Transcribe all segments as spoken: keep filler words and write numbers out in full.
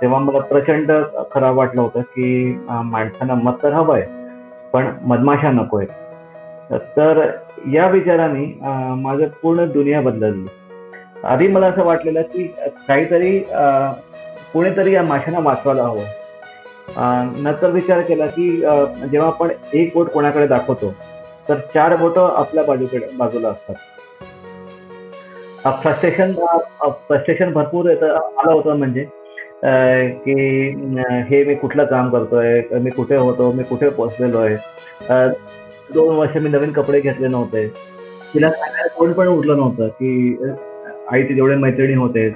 तेव्हा मला प्रचंड खराब वाटलं होतं की माणसांना मत तर हवंय पण मधमाशा नकोय. तर या विचाराने माझं पूर्ण दुनिया बदलली. आधी मला असं वाटलेलं की काहीतरी कोणीतरी या माशांना वाचवायला हवं. नंतर विचार केला की जेव्हा आपण एक बोट कोणाकडे दाखवतो तर चार बोटं आपल्या बाजूकडे बाजूला असतात. फ्रस्ट्रेशन फ्रस्ट्रेशन भरपूर आलं होतं, म्हणजे की हे मी कुठलं काम करतोय, मी कुठे होतो, मी कुठे पोहोचलेलो आहे. दोन वर्ष मी नवीन कपडे घेतले नव्हते, तिला कोण पण उठलं नव्हतं. की आईचे जेवढे मैत्रिणी होते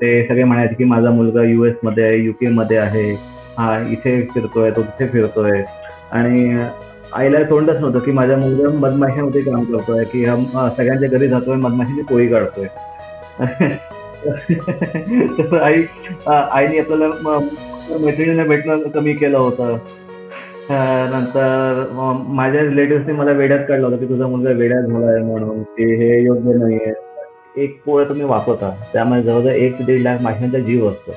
ते सगळे म्हणायचे की माझा मुलगा युएस मध्ये आहे, युके मध्ये आहे, हा इथे फिरतोय, तो तिथे फिरतोय. आणि आईला तोंडच नव्हतं की माझ्या मुलगा मधमाशामध्ये काम करतोय, की हा सगळ्यांच्या घरी जातोय, मधमाशाची पोळी काढतोय. तर आई आईने आपल्याला मैत्रिणींना भेटणं कमी केलं होतं. नंतर माझ्या रिलेटिव्हसने मला वेड्यात काढलं होतं की तुझा मुलगा वेड्यात झालाय म्हणून, की हे योग्य नाहीये. एक पोळ तुम्ही वापरता त्यामुळे जवळजवळ एक दीड लाख माशांचा जीव असतो.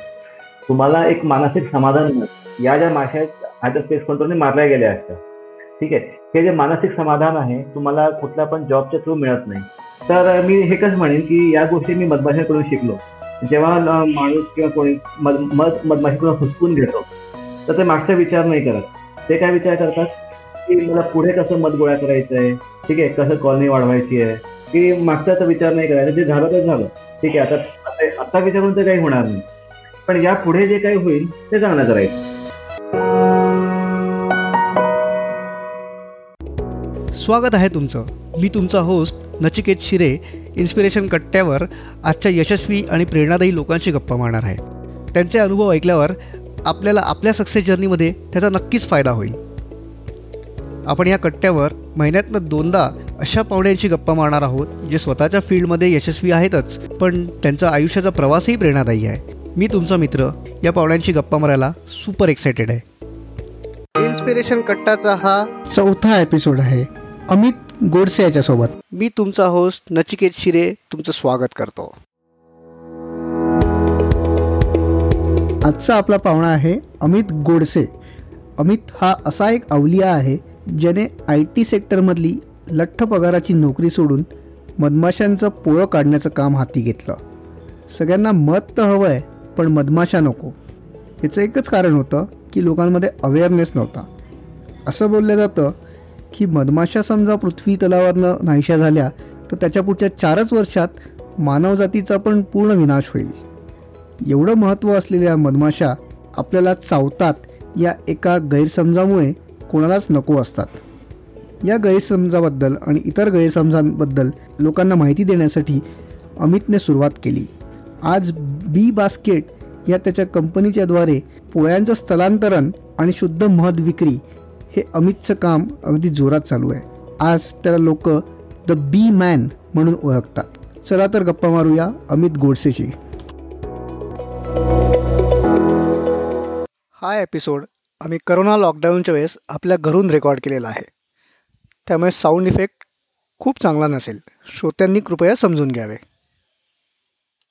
तुम्हाला एक मानसिक समाधान मिळतं. या ज्या माशा आता स्पेस कंट्रोलने मारल्या गेल्या असतात, ठीक आहे, हे जे मानसिक समाधान आहे तुम्हाला कुठल्या पण जॉबच्या थ्रू मिळत नाही. तर मी हेच म्हणेन की या गोष्टी मी मधमाशाकडून शिकलो. जेव्हा माणूस किंवा कोणी मध मधमाशाकडून हुसकून घेतो तर ते मागचा विचार नाही करत. ते काय विचार करतात की मला पुढे कसं मध गोळा करायचं आहे, ठीक आहे, कसं कॉलनी वाढवायची आहे, की मागचा विचार नाही करायचा. जे झालं ते झालं, ठीक आहे, आता आता विचारून ते काही होणार नाही, पण या पुढे जे काही होईल ते चांगलं करायचं. स्वागत आहे तुमचं. मी तुमचा होस्ट नचिकेत शिरे. इन्स्पिरेशन कट्ट्यावर आजच्या यशस्वी आणि प्रेरणादायी लोकांशी गप्पा मारणार आहे. त्यांचे अनुभव ऐकल्यावर आपल्याला आपल्या सक्सेस जर्नीमध्ये त्याचा नक्कीच फायदा होईल. आपण या कट्ट्यावर महिन्यातनं दोनदा अशा पाहुण्यांशी गप्पा मारणार आहोत जे स्वतःच्या फील्डमध्ये यशस्वी आहेतच, पण त्यांचा आयुष्याचा प्रवासही प्रेरणादायी आहे. मी तुमचा मित्र या पाहुण्यांशी गप्पा मारायला सुपर एक्सायटेड आहे. इन्स्पिरेशन कट्टाचा हा चौथा एपिसोड आहे अमित गोडसे याच्यासोबत. मी तुमचा होस्ट नचिकेत शिरे तुमचं स्वागत करतो. आजचा आपला पाहुणा आहे अमित गोडसे. अमित हा असा एक अवलिया आहे ज्याने आय टी सेक्टरमधली लठ्ठ पगाराची नोकरी सोडून मधमाशांचं पोळं काढण्याचं काम हाती घेतलं. सगळ्यांना मध तर हवं आहे पण मधमाशा नको. याचं एकच कारण होतं की लोकांमध्ये अवेअरनेस नव्हता. असं बोललं जातं की मधमाशा समजा पृथ्वी तलावरनं नाहीशा झाल्या तर त्याच्या पुढच्या चारच वर्षात मानवजातीचा पण पूर्ण विनाश होईल. एवढं महत्त्व असलेल्या मधमाशा आपल्याला चावतात या एका गैरसमजामुळे कोणालाच नको असतात. या गैरसमजाबद्दल आणि इतर गैरसमजांबद्दल लोकांना माहिती देण्यासाठी अमितने सुरुवात केली. आज बी बास्केट या त्याच्या कंपनीच्याद्वारे पोळ्यांचं स्थलांतरण आणि शुद्ध मध विक्री हे अमितचं काम अगदी जोरात चालू आहे. आज त्याला लोक द बी मॅन म्हणून ओळखतात. चला तर गप्पा मारूया अमित गोडसेशी. हा एपिसोड आम्ही करोना लॉकडाऊनच्या वेळेस आपल्या घरून रेकॉर्ड केलेला आहे, त्यामुळे साऊंड इफेक्ट खूप चांगला नसेल. श्रोत्यांनी कृपया समजून घ्यावे.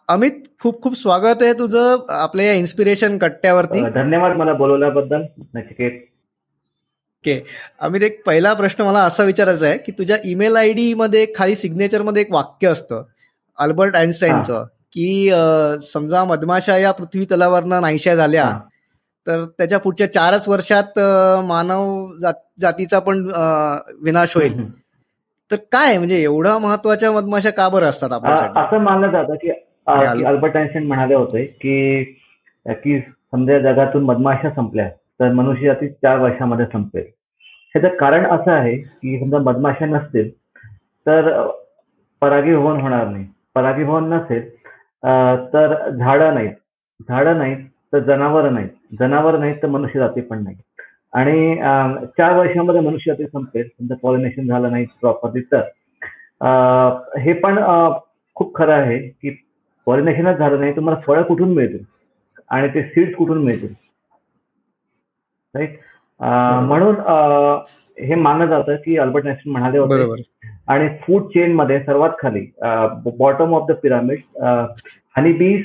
अमित, खूप खूप स्वागत आहे तुझं आपल्या या इन्स्पिरेशन कट्ट्यावरती. धन्यवाद मला बोलवल्याबद्दल नचिकेत. ओके अमित, एक पहिला प्रश्न मला असा विचारायचा आहे की तुझ्या ईमेल आय डी मध्ये खाली सिग्नेचरमध्ये एक वाक्य असतं अल्बर्ट आइन्स्टाईनचं की समजा मधमाशा या पृथ्वी तलावरनं नाहीशा झाल्या तर त्याच्या पुढच्या चारच वर्षात मानव जातीचा पण विनाश होईल. तर काय म्हणजे एवढ्या महत्वाच्या मधमाशा का बरं असतात आपल्यासाठी असं मानलं जातं की अल्बर्ट आइन्स्टाईन म्हणाले होते की की समजा जगातून मधमाशा संपल्या तर मनुष्यजाती चार वर्षामध्ये संपेल. ह्याचं कारण असं आहे की समजा मधमाशा नसतील तर परागीभवन होणार नाही, परागीभवन नसेल तर झाडं नाहीत, झाडं नाहीत तर जनावरं नाहीत, जनावरं नाहीत तर मनुष्यजाती पण नाही. आणि चार वर्षामध्ये मनुष्यजाती संपेल समजा पॉलिनेशन झालं नाही प्रॉपरली तर. हे पण खूप खरं आहे की पॉलिनेशनच झालं नाही तुम्हाला फळं कुठून मिळतील आणि ते सीड्स कुठून मिळतील, राईट. म्हणून हे मानलं जातं की अल्बर्ट आइन्स्टाईन म्हणाले होते. आणि फूड चेन मध्ये सर्वात खाली bottom of the pyramid honeybees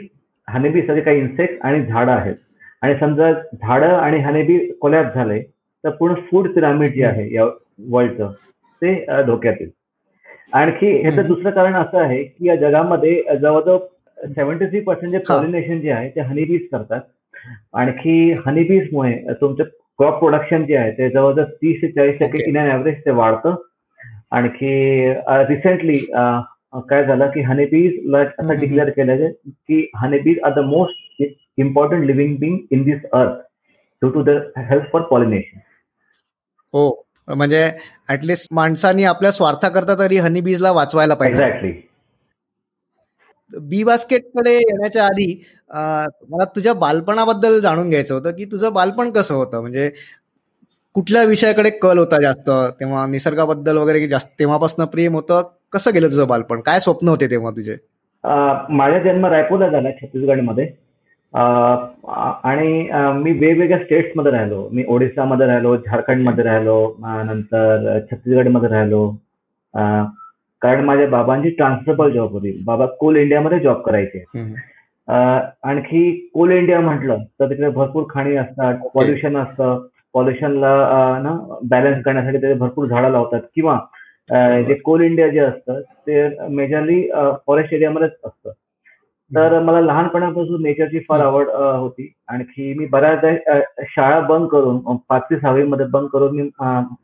honeybee सगळे काही इन्सेक्ट आणि झाडं आहेत, आणि समजा झाडं आणि हनीबी कोलॅप्स झाले तर पूर्ण फूड पिरामिड जे आहे या वर्ल्डचं ते धोक्यात येईल. आणखी ह्याचं दुसरं कारण असं आहे की या जगामध्ये जवळजवळ सेव्हन्टी थ्री पर्सेंट जे पॉलिनेशन जे आहे ते हनीबीज करतात. आणखी हनीबीजमुळे तुमचं क्रॉप प्रोडक्शन जे आहे ते जवळजवळ तीस ते चाळीस टक्के इन ॲन ॲव्हरेज ते वाढतं. आणखी रिसेंटली काय झालं की हनीबीजला असं डिक्लेअर केलं की honeybees are the most important living being in this earth due to the help for pollination. हो, म्हणजे ऍटलिस्ट माणसांनी आपल्या स्वार्थाकरता तरी हनीबीजला वाचवायला पाहिजे. एक्झॅक्टली. बी बास्केटकडे येण्याच्या आधी मला तुझ्या बालपणाबद्दल जाणून घ्यायचं होतं की तुझं बालपण कसं होतं, म्हणजे कुठल्या विषयाकडे कल होता जास्त तेव्हा, निसर्गाबद्दल वगैरे जास्त तेव्हापासून प्रेम होतं, कसं गेलं तुझं बालपण, काय स्वप्न होते तेव्हा तुझे? माझा जन्म रायपूरला झाला, छत्तीसगडमध्ये, आणि मी वेगवेगळ्या स्टेट्समध्ये राहिलो. मी ओडिसामध्ये राहिलो, झारखंडमध्ये राहिलो, नंतर छत्तीसगडमध्ये राहिलो, कारण माझ्या बाबांची ट्रान्सफरबल जॉब होती. बाबा कोल इंडियामध्ये जॉब करायचे. आणखी कोल इंडिया म्हटलं तर तिकडे भरपूर खाणी असतात, पॉल्युशन असतं, पॉल्युशनला ना बॅलन्स करण्यासाठी ते भरपूर झाडं लावतात, किंवा जे कोल इंडिया जे असतं ते मेजरली फॉरेस्ट एरियामध्येच असतं. तर मला लहानपणापासून नेचरची फार आवड होती. आणखी मी बऱ्याचदा शाळा बंक करून, पाचवी सहावीमध्ये बंक करून, मी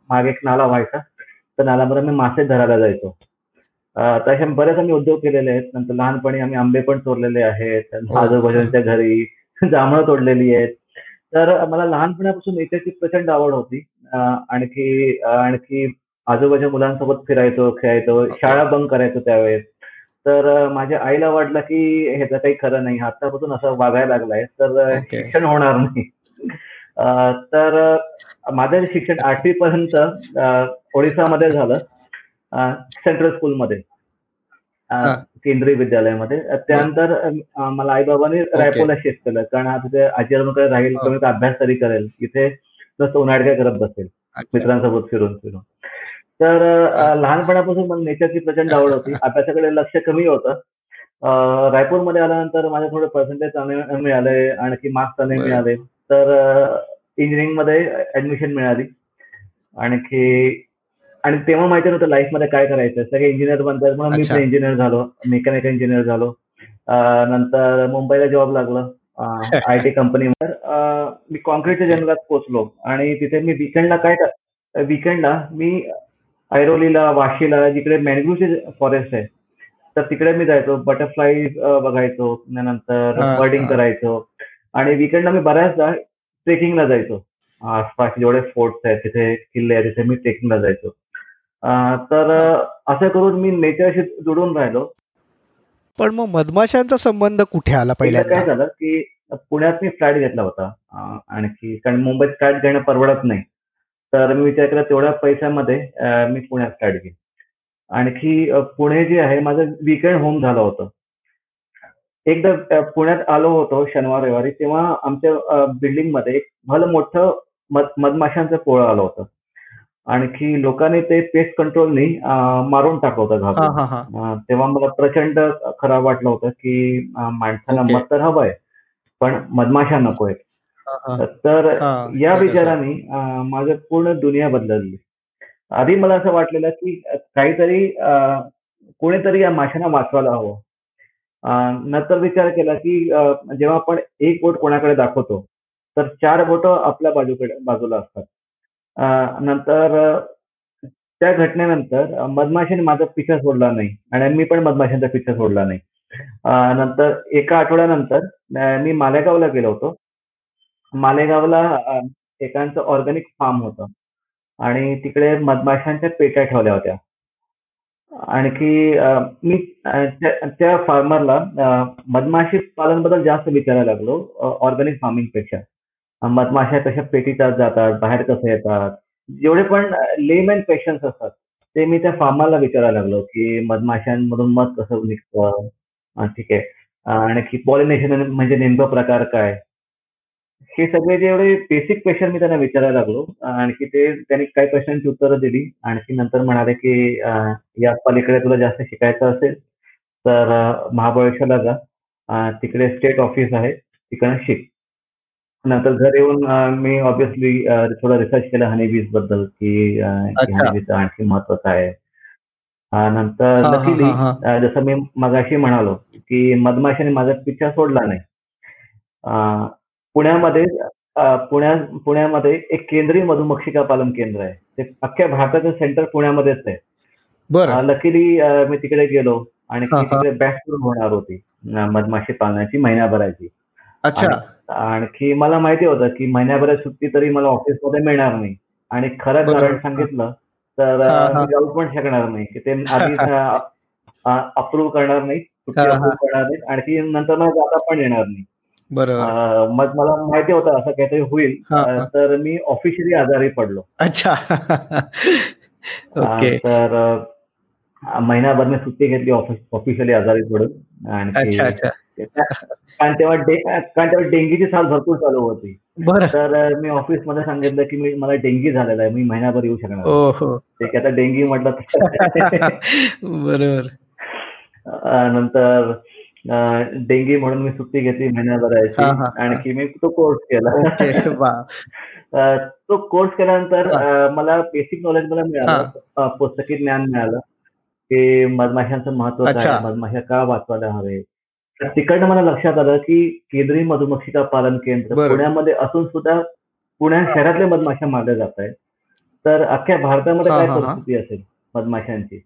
मागे एक नाला व्हायचा, तर नाल्यामध्ये मी मासे धरायला जायचो. तसे बरेच आम्ही उद्योग केलेले आहेत. नंतर लहानपणी आम्ही आंबे पण तोडलेले आहेत, आजोबाजांच्या घरी जांभळं तोडलेली आहेत. तर मला लहानपणापासून नेचरची प्रचंड आवड होती. आणखी आणखी आजोबाच्या मुलांसोबत फिरायचो, खेळायचो, शाळा बंक करायचो त्यावेळेस. तर माझ्या आईला वाटलं की ह्याचं काही खरं नाही, आतापासून असं वागायला लागलाय तर शिक्षण होणार नाही. तर माझं शिक्षण आठवी पर्यंत ओडिसामध्ये झालं, सेंट्रल स्कूलमध्ये, केंद्रीय विद्यालयामध्ये. त्यानंतर मला आईबाबांनी रायपूरला शिफ्ट केलं, कारण तिथे आजी आजोबांकडे राहील, कमीत अभ्यास तरी करेल, इथे जसं उन्हाळ्या करत बसेल मित्रांसोबत फिरून फिरून. तर लहानपणापासून मला नेचरची प्रचंड आवड होती. अभ्यासाकडे लक्ष कमी होतं. रायपूरमध्ये आल्यानंतर माझे थोडे पर्सेंटेज चांगले मिळाले, आणखी मार्क्स चांगले मिळाले, तर इंजिनिअरिंगमध्ये ऍडमिशन मिळाली. आणखी आणि तेव्हा माहिती नव्हतं लाईफमध्ये काय करायचं, सगळे इंजिनियर बनतात म्हणून मी पण इंजिनियर झालो, मेकॅनिकल इंजिनियर झालो. नंतर मुंबईला जॉब लागला आय टी कंपनीवर. मी कॉन्क्रीटच्या जंगलात पोचलो, आणि तिथे मी विकेंडला काय विकेंडला मी ऐरोलीला, वाशीला, जिकडे मॅनग्रोव्हचे फॉरेस्ट आहे तर तिकडे मी जायचो, बटरफ्लाईज बघायचो, नंतर बर्डिंग करायचो. आणि विकेंडला मी बऱ्याचदा ट्रेकिंगला जायचो. आसपास जेवढे फोर्ट्स आहेत, तिथे किल्ले आहेत, तिथे मी ट्रेकिंगला जायचो. तर असं करून मी नेचरशी जोडून राहिलो. पण मग मधमाशांचा संबंध कुठे आला? पहिला काय झालं की पुण्यात मी फ्लॅट घेतला होता, आणखी कारण मुंबईत फ्लॅट घेणं परवडत नाही, तर मी विचार केला तेवढ्या पैशामध्ये मी पुण्यात फ्लॅट घेईन. आणखी पुणे जे आहे माझं वीकेंड होम झालं होतं. एकदा पुण्यात आलो होतो शनिवार रविवारी, तेव्हा आमच्या बिल्डिंगमध्ये एक भलं मोठं मध मधमाशांचं पोळं आलं होतं. आणखी लोकांनी ते पेस्ट कंट्रोलनी मारून टाकलं होतं घाबरून. तेव्हा मला प्रचंड खराब वाटलं होतं की माणसाला मध तर हवंय पण मधमाशा नको आहेत. तर या विचाराने माझं पूर्ण दुनिया बदलली. आधी मला असं वाटलेलं की काहीतरी कोणीतरी या माशांना वाचवायला हवं. नंतर विचार केला की जेव्हा आपण एक बोट कोणाकडे दाखवतो तर चार बोट आपल्या बाजूकडे बाजूला असतात. नंतर त्या घटनेनंतर मधमाशाने माझा पिछा सोडला नाही, आणि मी पण मधमाशांचा पिछा सोडला नाही. नंतर एका आठवड्यानंतर मी मालेगावला गेलो होतो. मालेगावला एकांचं ऑर्गॅनिक फार्म होतं, आणि तिकडे मधमाशांच्या पेट्या ठेवल्या होत्या. आणखी मी त्या फार्मरला मधमाशी पालनबद्दल जास्त विचारायला लागलो ऑर्गॅनिक फार्मिंगपेक्षा. मधमाशा कशा पेटीतात जातात, बाहेर कसं येतात, जेवढे पण लेमॅन क्वेश्चन्स असतात ते मी त्या फार्मरला विचारायला लागलो की मधमाशांमधून मध कसं निघतं, ठीक आहे, आणखी पॉलिनेशन म्हणजे नेमका प्रकार काय, हे सगळे जेवढे बेसिक क्वेश्चन मी त्यांना विचारायला लागलो. आणखी ते त्यांनी काही क्वेश्चनची उत्तरं दिली. आणखी नंतर म्हणाले की या पलीकडे तुला जास्त शिकायचं असेल तर महाबळेश्वरला जा, अ, तिकडे स्टेट ऑफिस आहे तिकडे शिक. नंतर घर येऊन अ, मी ऑब्व्हियसली अ, थोडा रिसर्च केला हनीबीज बद्दल की अ, की अच्छा. हनीबीचं आणखी महत्त्व काय आहे. अ, नंतर हां, हां, लकीली हां, हां. अ, जसं मी मगाशी म्हणालो की मधमाशाने माझा पिच्छा सोडला नाही. अ, पुण्यामध्ये अ, पुण्या पुण्यामध्ये एक केंद्रीय मधुमक्षिका पालन केंद्र आहे. ते अख्ख्या भारताचं सेंटर पुण्यामध्येच आहे. बरं. अ, लकीली अ, मी तिकडे गेलो आणि हां, हां. तिकडे बॅच सुरू होणार होती अ, मधमाशी पालनाची महिन्याभराची. अच्छा. आणि आणखी मला माहिती होतं की महिन्याभरात सुट्टी तरी मला ऑफिसमध्ये मिळणार नाही आणि खरं बरोबर. कारण हां. सांगितलं तर हां, अ, मी हां. जाऊ पण शकणार नाही की ते आधीच अप्रूव्ह करणार नाही, सुट्टी हां, हां. अप्रूव्ह करणार नाही, आणखी नंतर मला जाता पण येणार नाही. अ, बरोबर. मग मला माहिती होतं असं काहीतरी होईल. हां, अ, हां. तर मी ऑफिशियली आजारी पडलो. अच्छा. अ, ओके. तर अ, महिनाभर मी सुट्टी घेतली ऑफिस ऑफिशियली आजारी पडून. अच्छा आणखी अच्छा. ते- त्या- कारण तेव्हा डे कारण तेव्हा डेंगीची साथ भरपूर चालू होती. बरं. तर अ, मी ऑफिसमध्ये सांगितलं की मी मला डेंगी झालेला आहे, मी महिनाभर येऊ शकणार नाही. ओहो. ते की आता डेंगी म्हटलं तर बरोबर. अ, नंतर अ, डेंगी म्हणून मी सुट्टी घेतली हा महिन्याभराची. हा हा आणखी मी तो कोर्स केला. ओके. वा. अ, तो कोर्स केल्यानंतर हा अ, मला बेसिक नॉलेज मला हा मिळालं, अ, पुस्तकी ज्ञान मिळालं की मधमाशांचं महत्व काय अच्छा. आहे, मधमाशा का वाचवायला हवे. तर तिकडनं मला लक्षात आलं की केंद्रीय मधुमक्षिका पालन केंद्र बरोबर. पुण्यामध्ये असून सुद्धा पुण्या शहरातल्या मधमाशा मारल्या जात आहेत. तर अख्ख्या भारतामध्ये हा काय हा हा परिस्थिती असेल मधमाशांची.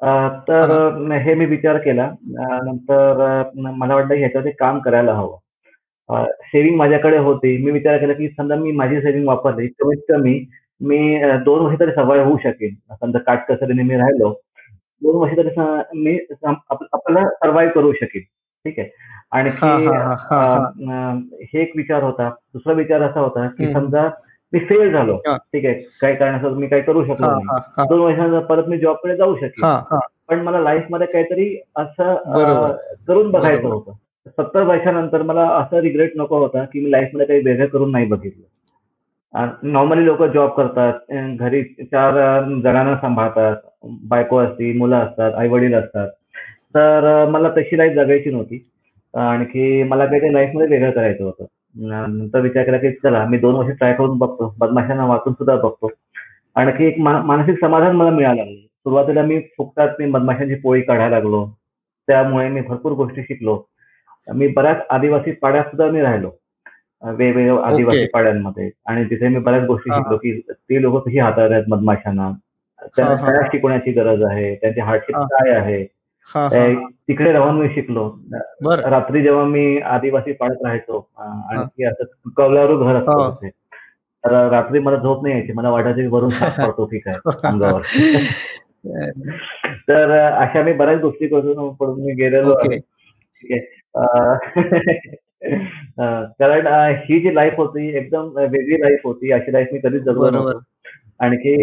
अ, हा तर हा अ, हे मी विचार केला. अ, नंतर अ, न- मला वाटलं ह्याच्यावरती काम करायला हवं. सेव्हिंग माझ्याकडे होती. मी विचार केला की समजा मी माझी सेव्हिंग वापरली कमीत कमी मी अ, दोन वर्ष तरी सवय होऊ शकेन. समजा काटकसरीने मी राहिलो दोन वर्ष तरी स- मी सम- आप- आपल्याला सर्व्हाइव्ह करू शकेन. ठीक आहे. हा आणखी हा अ, हा हा हा अ, हे एक विचार होता. दुसरा विचार असा होता की हम्म. समजा मी फेल झालो. हा ठीक आहे. काही कारणास्तव मी काही करू हा शकलो नाही. हा हा दोन वर्षानंतर परत मी जॉबकडे जाऊ शकेन. हा हा पण मला लाईफमध्ये काहीतरी असं बरोबर अ, करून बघायचं बरोबर. होतं. सत्तर वर्षानंतर मला असं रिग्रेट नको होता की मी लाईफमध्ये काही वेगळं करून नाही बघितलं. नॉर्मली लोक जॉब करतात, अं, घरी चार अं, जणांना सांभाळतात, बायको असते, मुलं असतात, आई वडील असतात. तर अं, मला तशी लाईफ जगायची नव्हती. आणखी मला काहीतरी लाईफमध्ये वेगळं करायचं होतं. अं, नंतर विचार केला की चला मी दोन वर्ष ट्राय करून बघतो, बदमाशांना वाचून सुद्धा बघतो. आणखी एक मा- मानसिक समाधान मला मिळालं. सुरुवातीला मी फुकटात मी मधमाशांची पोळी काढायला लागलो. त्यामुळे मी भरपूर गोष्टी शिकलो. मी बऱ्याच आदिवासी पाड्यात सुद्धा मी राहिलो, अ, वेगवेगळ्या ओके. आदिवासी पाड्यांमध्ये. आणि तिथे मी बऱ्याच गोष्टी हा शिकलो हा की ते लोक कशी हाताळतात मधमाशांना, हा त्यांना हा काय शिकवण्याची गरज आहे, त्यांची हार्डशिप हा काय आहे. हा हा अ, हा तिकडे राहून मी शिकलो. बर. अ, रात्री जेव्हा मी आदिवासी पाड्यात राहायचो, अ, हा आणखी असं कवलारू घर हो. असतं तिथे. तर रात्री मला झोप नाही यायची. मला वाटायचं की वरून साप पडतो की काय अंगावर. तर अशा मी बऱ्याच गोष्टी करून पडून मी गेलेलो आहे. ओके. ठीक आहे. अं, अं, कारण अं, ही जी लाईफ होती एकदम वेगळी लाईफ होती. अशी लाईफ मी कधीच जगलो बरोबर. नव्हतो. आणखी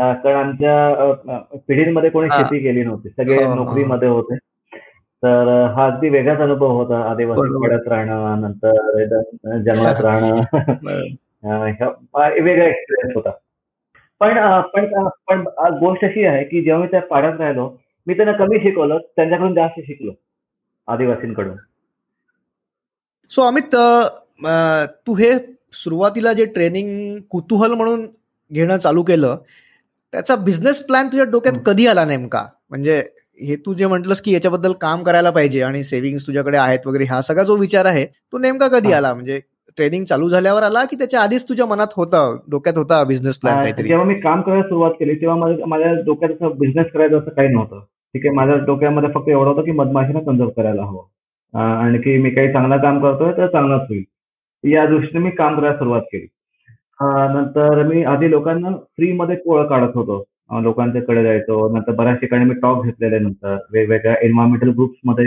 अं, कारण आमच्या अं, अं, पिढींमध्ये कोणी हा शेती केली नव्हती, सगळे हो हो हो. नोकरीमध्ये होते. तर अं, हा अगदी वेगळाच अनुभव होता. आदिवासी बरोबर. पाड्यात राहणं, नंतर एकदम जंगलात राहणं बरोबर. अं, ह्या- हा वेगळा एक्सपिरियन्स होता. पण अं, पण अं, पण अं, गोष्ट अशी आहे की जेव्हा मी त्या पाड्यात राहिलो मी त्यांना कमी शिकवलं, त्यांच्याकडून जास्त शिकलो, आदिवासींकडून. सो अमित, अ, अ, तू हे सुरुवातीला जे ट्रेनिंग कुतूहल म्हणून घेणं चालू केलं, त्याचा बिझनेस प्लॅन तुझ्या डोक्यात हम्म. कधी आला नेमका? म्हणजे हे तू जे म्हटलंस की याच्याबद्दल काम करायला पाहिजे आणि सेव्हिंग तुझ्याकडे आहेत वगैरे, हा सगळा जो विचार आहे तो नेमका कधी हा. आला? म्हणजे ट्रेनिंग चालू झाल्यावर आला की त्याच्या आधीच तुझ्या मनात होता, डोक्यात होता बिझनेस प्लॅन अं, काहीतरी? जेव्हा मी काम करायला सुरुवात केली तेव्हा माझ्या माझ्या डोक्यात असं बिझनेस करायचं असं काही नव्हतं. ठीक आहे. माझ्या डोक्यामध्ये फक्त एवढं होतं की मधमाशीला कन्झर्व करायला हवं. अं, आणखी मी काही चांगलं काम करतोय तर चांगलाच होईल या दृष्टीने मी काम करायला सुरुवात केली. अं, नंतर मी आधी लोकांना फ्रीमध्ये पोळं काढत होतो. अं, लोकांच्याकडे जायचो. नंतर बऱ्याच ठिकाणी मी टॉक घेतलेले. नंतर वेगवेगळ्या एन्व्हायरमेंटल ग्रुप्समध्ये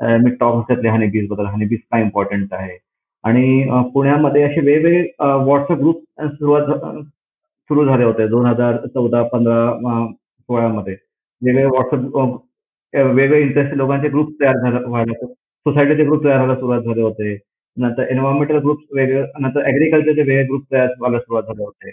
अं, मी टॉक घेतले हनीबीज बद्दल, हनीबीज काय इम्पॉर्टंट आहे. आणि अं, पुण्यामध्ये असे वेगवेगळे व्हॉट्सअप ग्रुप सुरुवात झा- सुरू झाले होते दोन हजार चौदा पंधरा सोळामध्ये. वेगळे व्हॉट्सअप वेगळे इंटरेस्ट लोकांचे ग्रुप तयार झाला व्हायला, सोसायटीचे ग्रुप तयार व्हायला सुरुवात झाले होते. नंतर एन्व्हायरमेंटल ग्रुप वेगळे, नंतर ऍग्रिकल्चरचे वेगळे ग्रुप तयार व्हायला सुरुवात झाले होते.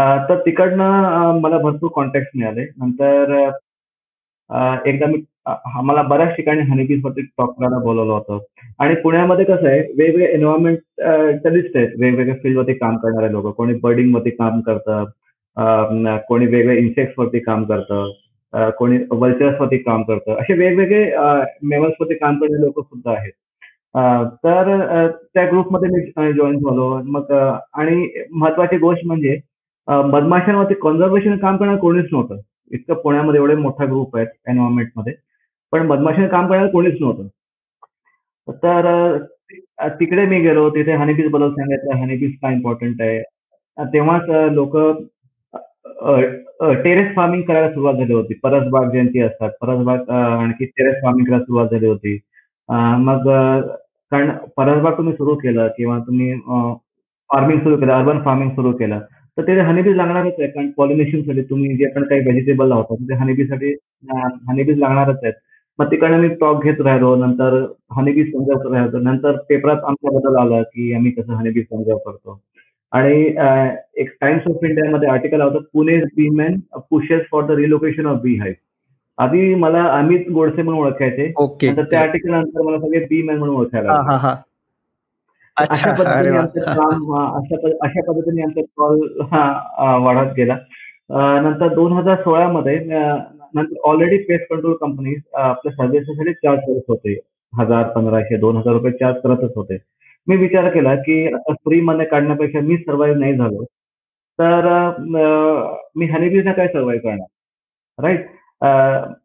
अं, तर तिकडनं अं, मला भरपूर कॉन्टॅक्ट मिळाले. नंतर अं, एकदा मी अ, आम्हाला बऱ्याच ठिकाणी हनीबीजवरती टॉक करायला बोलवलं होतं. आणि पुण्यामध्ये कसं आहे, वेगवेगळे एन्व्हायरमेंटलिस्ट आहेत, वेगवेगळ्या फील्डवरती काम करणारे लोक. कोणी बर्डिंगवरती काम करतं, अ, कोणी वेगवेगळ्या इन्सेक्ट्सवरती काम करतं, अ, कोणी वल्चर्सवरती काम करतं, असे वेगवेगळे मेमल्सवरती काम करणारे लोक सुद्धा आहेत. अ, तर अ, त्या ग्रुपमध्ये मी जॉईन झालो. मग अ, आणि महत्वाची गोष्ट म्हणजे अ, मधमाशांवरती कॉन्झर्वेशन काम करणार कोणीच नव्हतं. इतकं पुण्यामध्ये एवढे मोठा ग्रुप आहेत एन्व्हायरमेंटमध्ये, पण मधमाशांवर काम करणार कोणीच नव्हतं. तर अ, तिकडे मी गेलो, तिथे हनीबीज बद्दल सांगितलं, हनीबीज का इम्पॉर्टंट आहे. अ, तेव्हाच लोक टेरेस फार्मिंग करायला सुरुवात झाली होती. परसबाग जयंती असतात, परसबाग अ, आणखी टेरेस फार्मिंग करायला सुरुवात झाली होती. अ, मग अ, कारण परसबाग तुम्ही सुरू केलं किंवा तुम्ही फार्मिंग सुरू केलं, अर्बन फार्मिंग सुरू केलं, तर तिथे हनीबीज लागणारच आहे. कारण पॉलिनेशनसाठी तुम्ही जे पण काही व्हेजिटेबल लावता ते हनीबीजसाठी हनीबीज लागणारच आहेत. मग तिकडनं मी टॉक घेत राहिलो, नंतर हनीबीज समजावत राहिलो, नंतर पेपरात आमच्याबद्दल आलं की आम्ही कसं हनीबीज समजाव करतो. आणि अ, एक टाइम्स ऑफ इंडियामध्ये आर्टिकल आलं होतं, Pune bee man pushes for the relocation of bee hive. आधी मला अमित गोडसे म्हणून ओळखायचे, ओके नंतर त्या आर्टिकल नंतर मला सगळे बी मॅन म्हणून ओळखायला हा हा लागले. हा अशा अच्छा अरे पद्धतीने वा आमचं हा, हा. काम अ, अशा प- अशा पद्धतीने आमचा कॉल हा अ, वाढत गेला. अ, नंतर दोन हजार सोळामध्ये नंतर ऑलरेडी पेस्ट कंट्रोल कंपनी आपल्या सर्व्हिसेससाठी चार्ज करत होते, हजार पंधराशे दोन हजार रुपये चार्ज करतच होते. मी विचार केला की आता फ्री मध्ये काढण्यापेक्षा मी सर्व्हाइव्ह नाही झालो तर अ, अ, मी हनीबीजना काय सर्व्हाइव्ह करणार, राईट.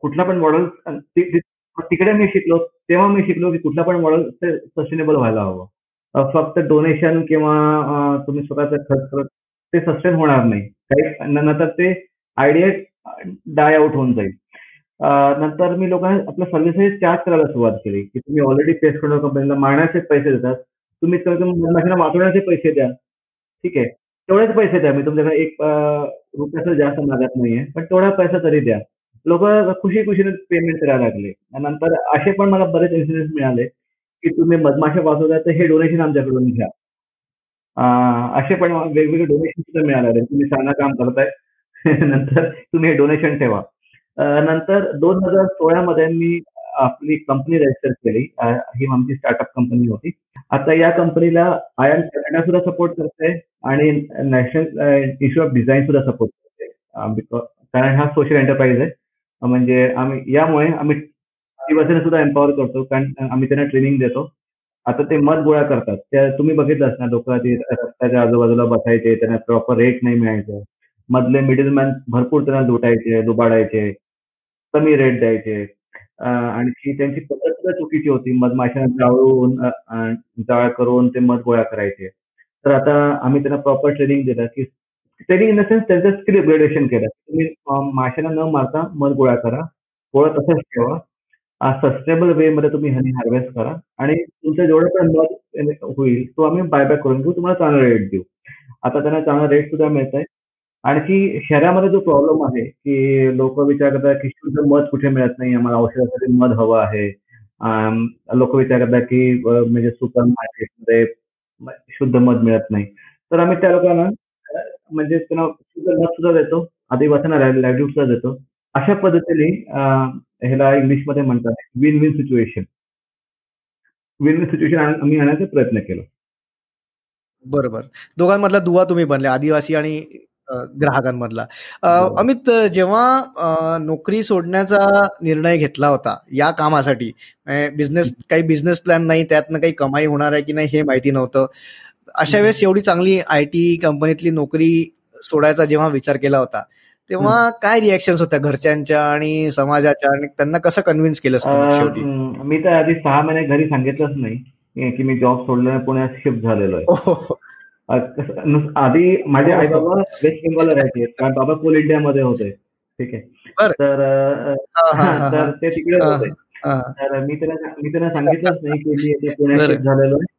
कुठला पण मॉडेल ति- ति- तिकडे मी शिकलो, तेव्हा मी शिकलो की कुठला पण मॉडेल सस्टेनेबल व्हायला हवं. अ, फक्त डोनेशन किंवा अ, तुम्ही स्वतःचा खर्च करत ते सस्टेन होणार नाही, काही नंतर ते आयडिया डाय आउट होऊन जाईल. अ, नंतर मी लोकांना आपल्या सर्व्हिसेस चार्ज करायला सुरुवात केली की तुम्ही ऑलरेडी पेस्ट कंट्रोल कंपनीला मारण्याचे पैसे देतात, तुम्ही तर मधमाशांना वाचवण्याचे पैसे द्या, ठीक आहे, तेवढेच पैसे द्या. मी तुमच्याकडे एक अ, रुपयाचा जास्त मागत नाहीये, पण तेवढा पैसा तरी द्या. लोक खुशी खुशीने पेमेंट करायला लागले. नंतर असे पण मला बरेच इन्सिडेंट मिळाले की तुम्ही मधमाशा वाचवता तर हे डोनेशन आमच्याकडून घ्या. अं, असे पण वेगवेगळे डोनेशन सुद्धा मिळाले होते. तुम्ही चांगलं काम करताय नंतर तुम्ही हे डोनेशन ठेवा. अं, नंतर दोन हजार सोळामध्ये मी आपली कंपनी रजिस्टर केली. अं, ही आमची स्टार्टअप कंपनी होती. आता या कंपनीला आय एम कॅनडा सुद्धा सपोर्ट करते आणि नॅशनल इश्यू ऑफ डिझाईन सुद्धा सपोर्ट करते. अं, बिकॉ- कारण हा सोशल एंटरप्राइज आहे. अं, म्हणजे आम्ही यामुळे आम्ही आदिवासींना सुद्धा एम्पॉवर करतो, कारण आम्ही त्यांना ट्रेनिंग देतो. आता ते मध गोळा करतात, त्या तुम्ही बघितलं असणार, लोक आधी रस्त्याच्या आजूबाजूला बसायचे, त्यांना प्रॉपर रेट नाही मिळायचं, मधले मिडलमॅन भरपूर त्यांना लुटायचे, लुबाडायचे, कमी रेट द्यायचे. अं, आणखी त्यांची पद्धत सुद्धा चुकीची होती, मधमाशांना जाळून अं, अं, जाळ करून ते मध गोळा करायचे. तर आता आम्ही त्यांना प्रॉपर ट्रेनिंग दिलं, की ट्रेनिंग इन द सेन्स त्यांचं स्किल अपग्रेडेशन केलं. तुम्ही अं, माशांना न मारता मध गोळा करा, गोळा तसंच ठेवा, सस्टेनेबल वे मध्ये तुम्ही हनी हार्वेस्ट करा, आणि तुमचं जेवढं पण मत होईल तो आम्ही बायबॅक करून घेऊ, तुम्हाला चांगला रेट देऊ. आता त्यांना चांगला रेट सुद्धा मिळत आहे. आणखी शहरामध्ये जो प्रॉब्लेम आहे की लोक विचार करतात की शुद्ध मध कुठे मिळत नाही, आम्हाला औषधासाठी मध हवं आहे. लोक विचार करतात की अ, म्हणजे सुपर मार्केटमध्ये शुद्ध मध मिळत नाही. तर आम्ही त्या लोकांना अ, म्हणजे त्यांना शुद्ध मध सुद्धा देतो, आदिवासींना लाईव्हलीहूड सुद्धा देतो. अशा पद्धतीने अ, ह्याला इंग्लिशमध्ये म्हणतात win win situation. Win win situation आम्ही आणायचा प्रयत्न केला. बरोबर दोघांमधला दुवा तुम्ही बनले, आदिवासी आणि अ, ग्राहकांमधला. अ, बरोबर. अमित, जेव्हा अ, नोकरी सोडण्याचा निर्णय घेतला होता या कामासाठी, बिझनेस हम्म. काही बिझनेस प्लॅन नाही, त्यातनं काही कमाई होणार आहे की नाही हे माहिती नव्हतं, अशा हम्म. वेळेस एवढी चांगली आय टी कंपनीतली नोकरी सोडायचा जेव्हा विचार केला होता हम्म. तेव्हा काय रिॲक्शन्स होत्या घरच्यांच्या आणि समाजाच्या, आणि त्यांना कसं कन्व्हिन्स केलंस अ, तू मग शेवटी? म, मी तर आधी सहा महिने घरी सांगितलंच नाही की की मी जॉब सोडला आणि पुण्यात शिफ्ट झालेलो आहे. हो हो अ, कसं- नुस- आधी माझे हो आई हो बाबा वेस्ट बेंगॉलला राहायचे, कारण बाबा कोल इंडियामध्ये होते, ठीक आहे. बर तर अ, हा हा हा हा तर ते तिकडे हा होते. हा तर मी त्यांना सांग- मी त्यांना सांगितलंच नाही की मी इथे पुण्यात बर शिफ्ट झालेलो आहे.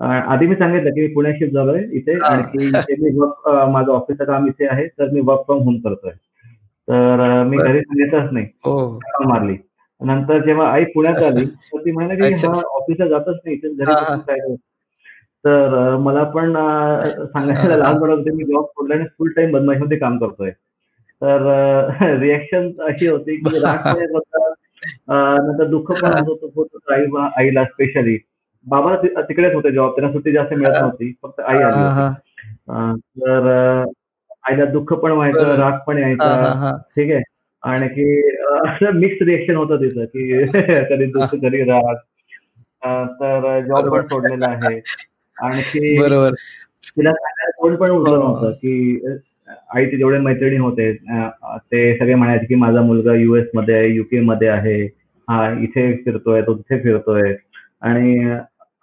अ, आधी मी सांगितलं की मी पुण्यात शिफ्ट झालोय इथे, हा आणखी इथे मी वर्क माझं ऑफिसचं काम इथे आहे, तर मी वर्क फ्रॉम होम करतोय. तर अ, मी बर घरी सांगितलंच नाही, हो गप्पा मारली. नंतर जेव्हा आई पुण्यात आली तर ती म्हणाली की अच्छा हा ऑफिसला जातच नाही, इथेच घरी हा हा बसून काय करतो. तर अ, मला पण अ, हा सांगायला हा. लाज वाटत होती, मी जॉब सोडला आणि फुल टाइम बदमाशमध्ये काम करतोय. तर रिएक्शन अशी होती की राग पण येत होता, अं, नंतर दुःख पण हा, होत होत आई आईला स्पेशली बाबा ति- तिकडेच होते जॉब, त्यांना सुट्टी जास्त मिळत हा, नव्हती, फक्त आई आली हा, होती. हा. अं, तर अं, आईला दुःख पण व्हायचं, बरोबर. राग पण हा यायचा, हा हा ठीक आहे, आणि की अं, असं मिक्स रिएक्शन होतं तिचं की कधी हा, दुःख कधी राग. अं, तर जॉब पण बरोबर सोडलेला आहे, आणखी बरोबर तिला सांगायला कोण पण हो उठलं नव्हतं की अ, आईचे जेवढे मैत्रिणी होते अ, अ, ते सगळे म्हणायचे की माझा मुलगा युएस मध्ये आहे, युके मध्ये आहे, हा इथे फिरतोय, तो तिथे फिरतोय, आणि अ, हा.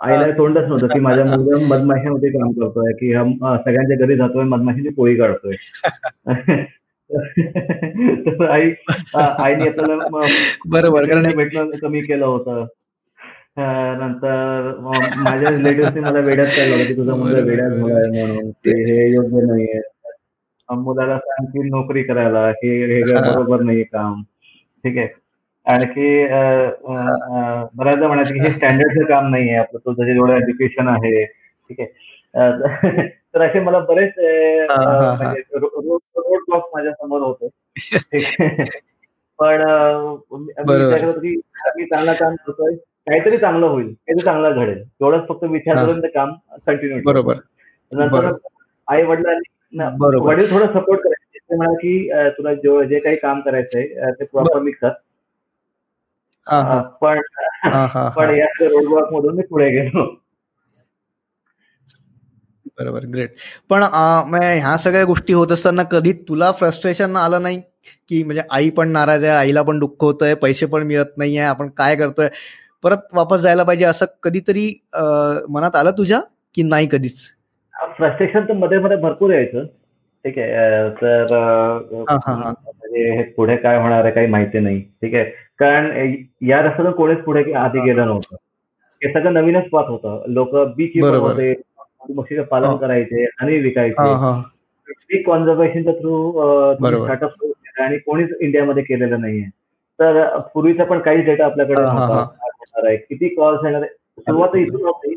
आईला तोंडच नव्हतं की माझा मुलगा मधमाशामध्ये काम करतोय, की हा म- सगळ्यांच्या घरी जातोय, मधमाशीची पोळी काढतोय. तर आई अ, आईने आपल्याला म- बरोबर कारण मैत्रिणींना हे भेटणं कमी केलं होतं. अं, नंतर म- माझ्या रिलेटिव्हनी मला वेड्यात काढलं होतं की तुझा मुलगा बरोबर वेड्यात बरोबर झालाय म्हणून, ते की हे योग्य नाहीये, अं, मुलाला सांग की नोकरी करायला, हे हे काय हा, बरोबर नाहीये काम, ठीक आहे. आणखी अं, अं, हा, अं, बऱ्याचदा म्हणायचं की हे स्टँडर्डचं काम नाहीये आपलं, तुझं जेवढं एज्युकेशन आहे, ठीक आहे. अं, तर असे मला बरेच अं, हा, अं, हा, हा. म्हणजे रोड रोड ब्लॉक माझ्या समोर होते, ठीक आहे. पण अं, मी मी विचार बरोबर करत होतो की मी चांगला काम करतोय, काहीतरी चांगलं होईल, काहीतरी चांगलं घडेल, एवढंच फक्त विचार हा करून ते काम कंटिन्यू बरोबर ठेवायचं. नंतर बरोबर आई वडिलांनी न- बरोबर वडील थोडं सपोर्ट करायचे, ते म्हणाले की अं, तुला जे जे काही काम करायचंय अं, ते बर- प्रॉपरली कर. हा हा अं, पण हा हा हा पण या रोडब्लॉक मधून मी पुढे गेलो. बरोबर ग्रेट पण अं, म ह्या सगळ्या गोष्टी होत असताना कधी तुला फ्रस्ट्रेशन आलं नाही, की म्हणजे आई पण नाराज आहे, आईला पण दुःख होतंय, पैसे पण मिळत नाहीये, आपण काय करतोय, परत वापस जायला पाहिजे, असं कधीतरी अं, मनात आलं तुझ्या, की नाही कधीच? फ्रस्ट्रेशन तर मध्ये मध्ये भरपूर यायचं, ठीक आहे. अं, तर अं, हा हा हा म्हणजे हे पुढे काय होणार आहे काही माहिती नाही, ठीक आहे, कारण अं, या रस्त्यातून कोणीच पुढे हा, गेलं हा. नव्हतं, हे सगळं नवीनच पाहत होतं. लोक बी किपर बरोबर होते, मशीचं हो पालन करायचे आणि हा विकायचे, हा बी कॉन्झर्वेशनच्या थ्रू तुम्ही बरोबर स्टार्टअप सुरू केलं आणि कोणीच इंडियामध्ये केलेलं नाहीये. तर अं, पूर्वीचा पण काहीच डेटा आपल्याकडे हा हा नव्हता, हा काय होणार आहे, किती कॉल्स येणार आहे. सुरुवात बरोबर इथून होती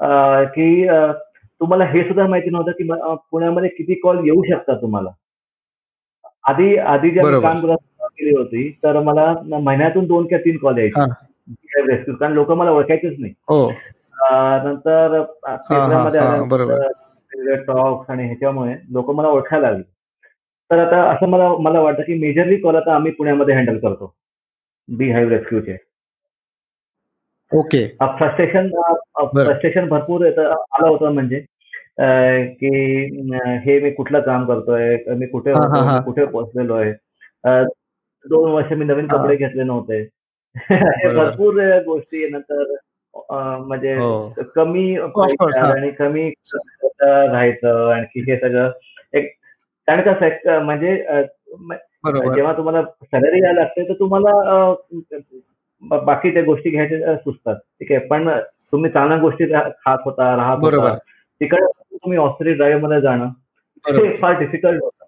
अं, की अं, तुम्हाला हे सुद्धा माहिती नव्हतं की म- अं, पुण्यामध्ये किती कॉल येऊ शकतात तुम्हाला. आधी आधी ज्या मी बरोबर काम करायला सुरुवात केली होती, तर मला न- महिन्यातून दोन किंवा तीन कॉल यायचे हा यावेळेस, कारण लोक मला ओळखायचेच नाही. हो अं, नंतर अं, हा हा पेपरामध्ये हा बरोबर आल्यानंतर टॉक्स आणि ह्याच्यामुळे लोक मला ओळखायला लागले. तर आता असं मला मला वाटतं की मेजरली कॉल आता आम्ही पुण्यामध्ये हँडल करतो, बी हाईव्ह रेस्क्यूचे. ओके फ्रस्ट्रेशन बरोबर फ्रस्ट्रेशन भरपूर येतं- आलं होतं, म्हणजे अं, की अं, हे मी कुठलं काम करतोय, मी कुठे हा हा होतो, हा मी कुठे पोहोचलेलो आहे, अं, दोन वर्ष मी नवीन हा कपडे घेतले नव्हते. हे बरोबर भरपूर अं, गोष्टी आहे. नंतर अं, म्हणजे हो कमी ऑफकोर्स पैशात हा आणि कमी खर्चात राहायचं, आणखी हे सगळं एक, कारण कसं आहे, अं, म्हणजे अं, म- बरोबर जेव्हा तुम्हाला सॅलरी यायला लागते तर तुम्हाला अं, ब- बाकीच्या गोष्टी घ्यायच्या अ, सुचतात, ठीक आहे. पण तुम्ही चांगल्या गोष्टी रा- खात होता, राहत होता, बरोबर तिकडे तुम्ही ऑस्ट्रेलिया ड्राईव्ह मध्ये जाणं हे बरोबर फार डिफिकल्ट होतं.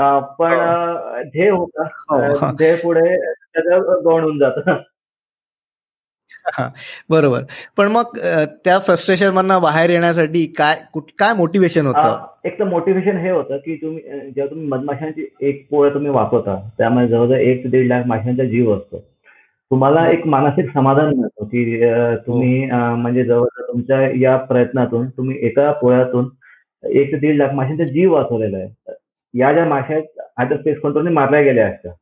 अ, पण हो अ, ध्येय होता, हो अ, हा. ध्येय पुढे सगळं गौण होऊन जातं. हा, बरोबर पण मग अ, त्या फ्रस्ट्रेशन मधनं बाहेर येण्यासाठी काय कुठ काय मोटिवेशन अ, होतं? एक तर मोटिवेशन हे होतं की तुम्ही अ, जेव्हा तुम्ही मधमाशांची एक पोळं तुम्ही वापरता, त्यामुळे जवळजवळ एक ते दीड लाख माशांचा जीव असतो, तुम्हाला हो एक मानसिक समाधान मिळतो की अ, हो तुम्ही अ, म्हणजे जवळजवळ तुमच्या या प्रयत्नातून तुम्ही एका पोळ्यातून एक ते दीड लाख माशांचा जीव वाचवलेला आहे. या ज्या माशा आहेत, आता स्पेस कंट्रोलने मारल्या गेल्या असतात,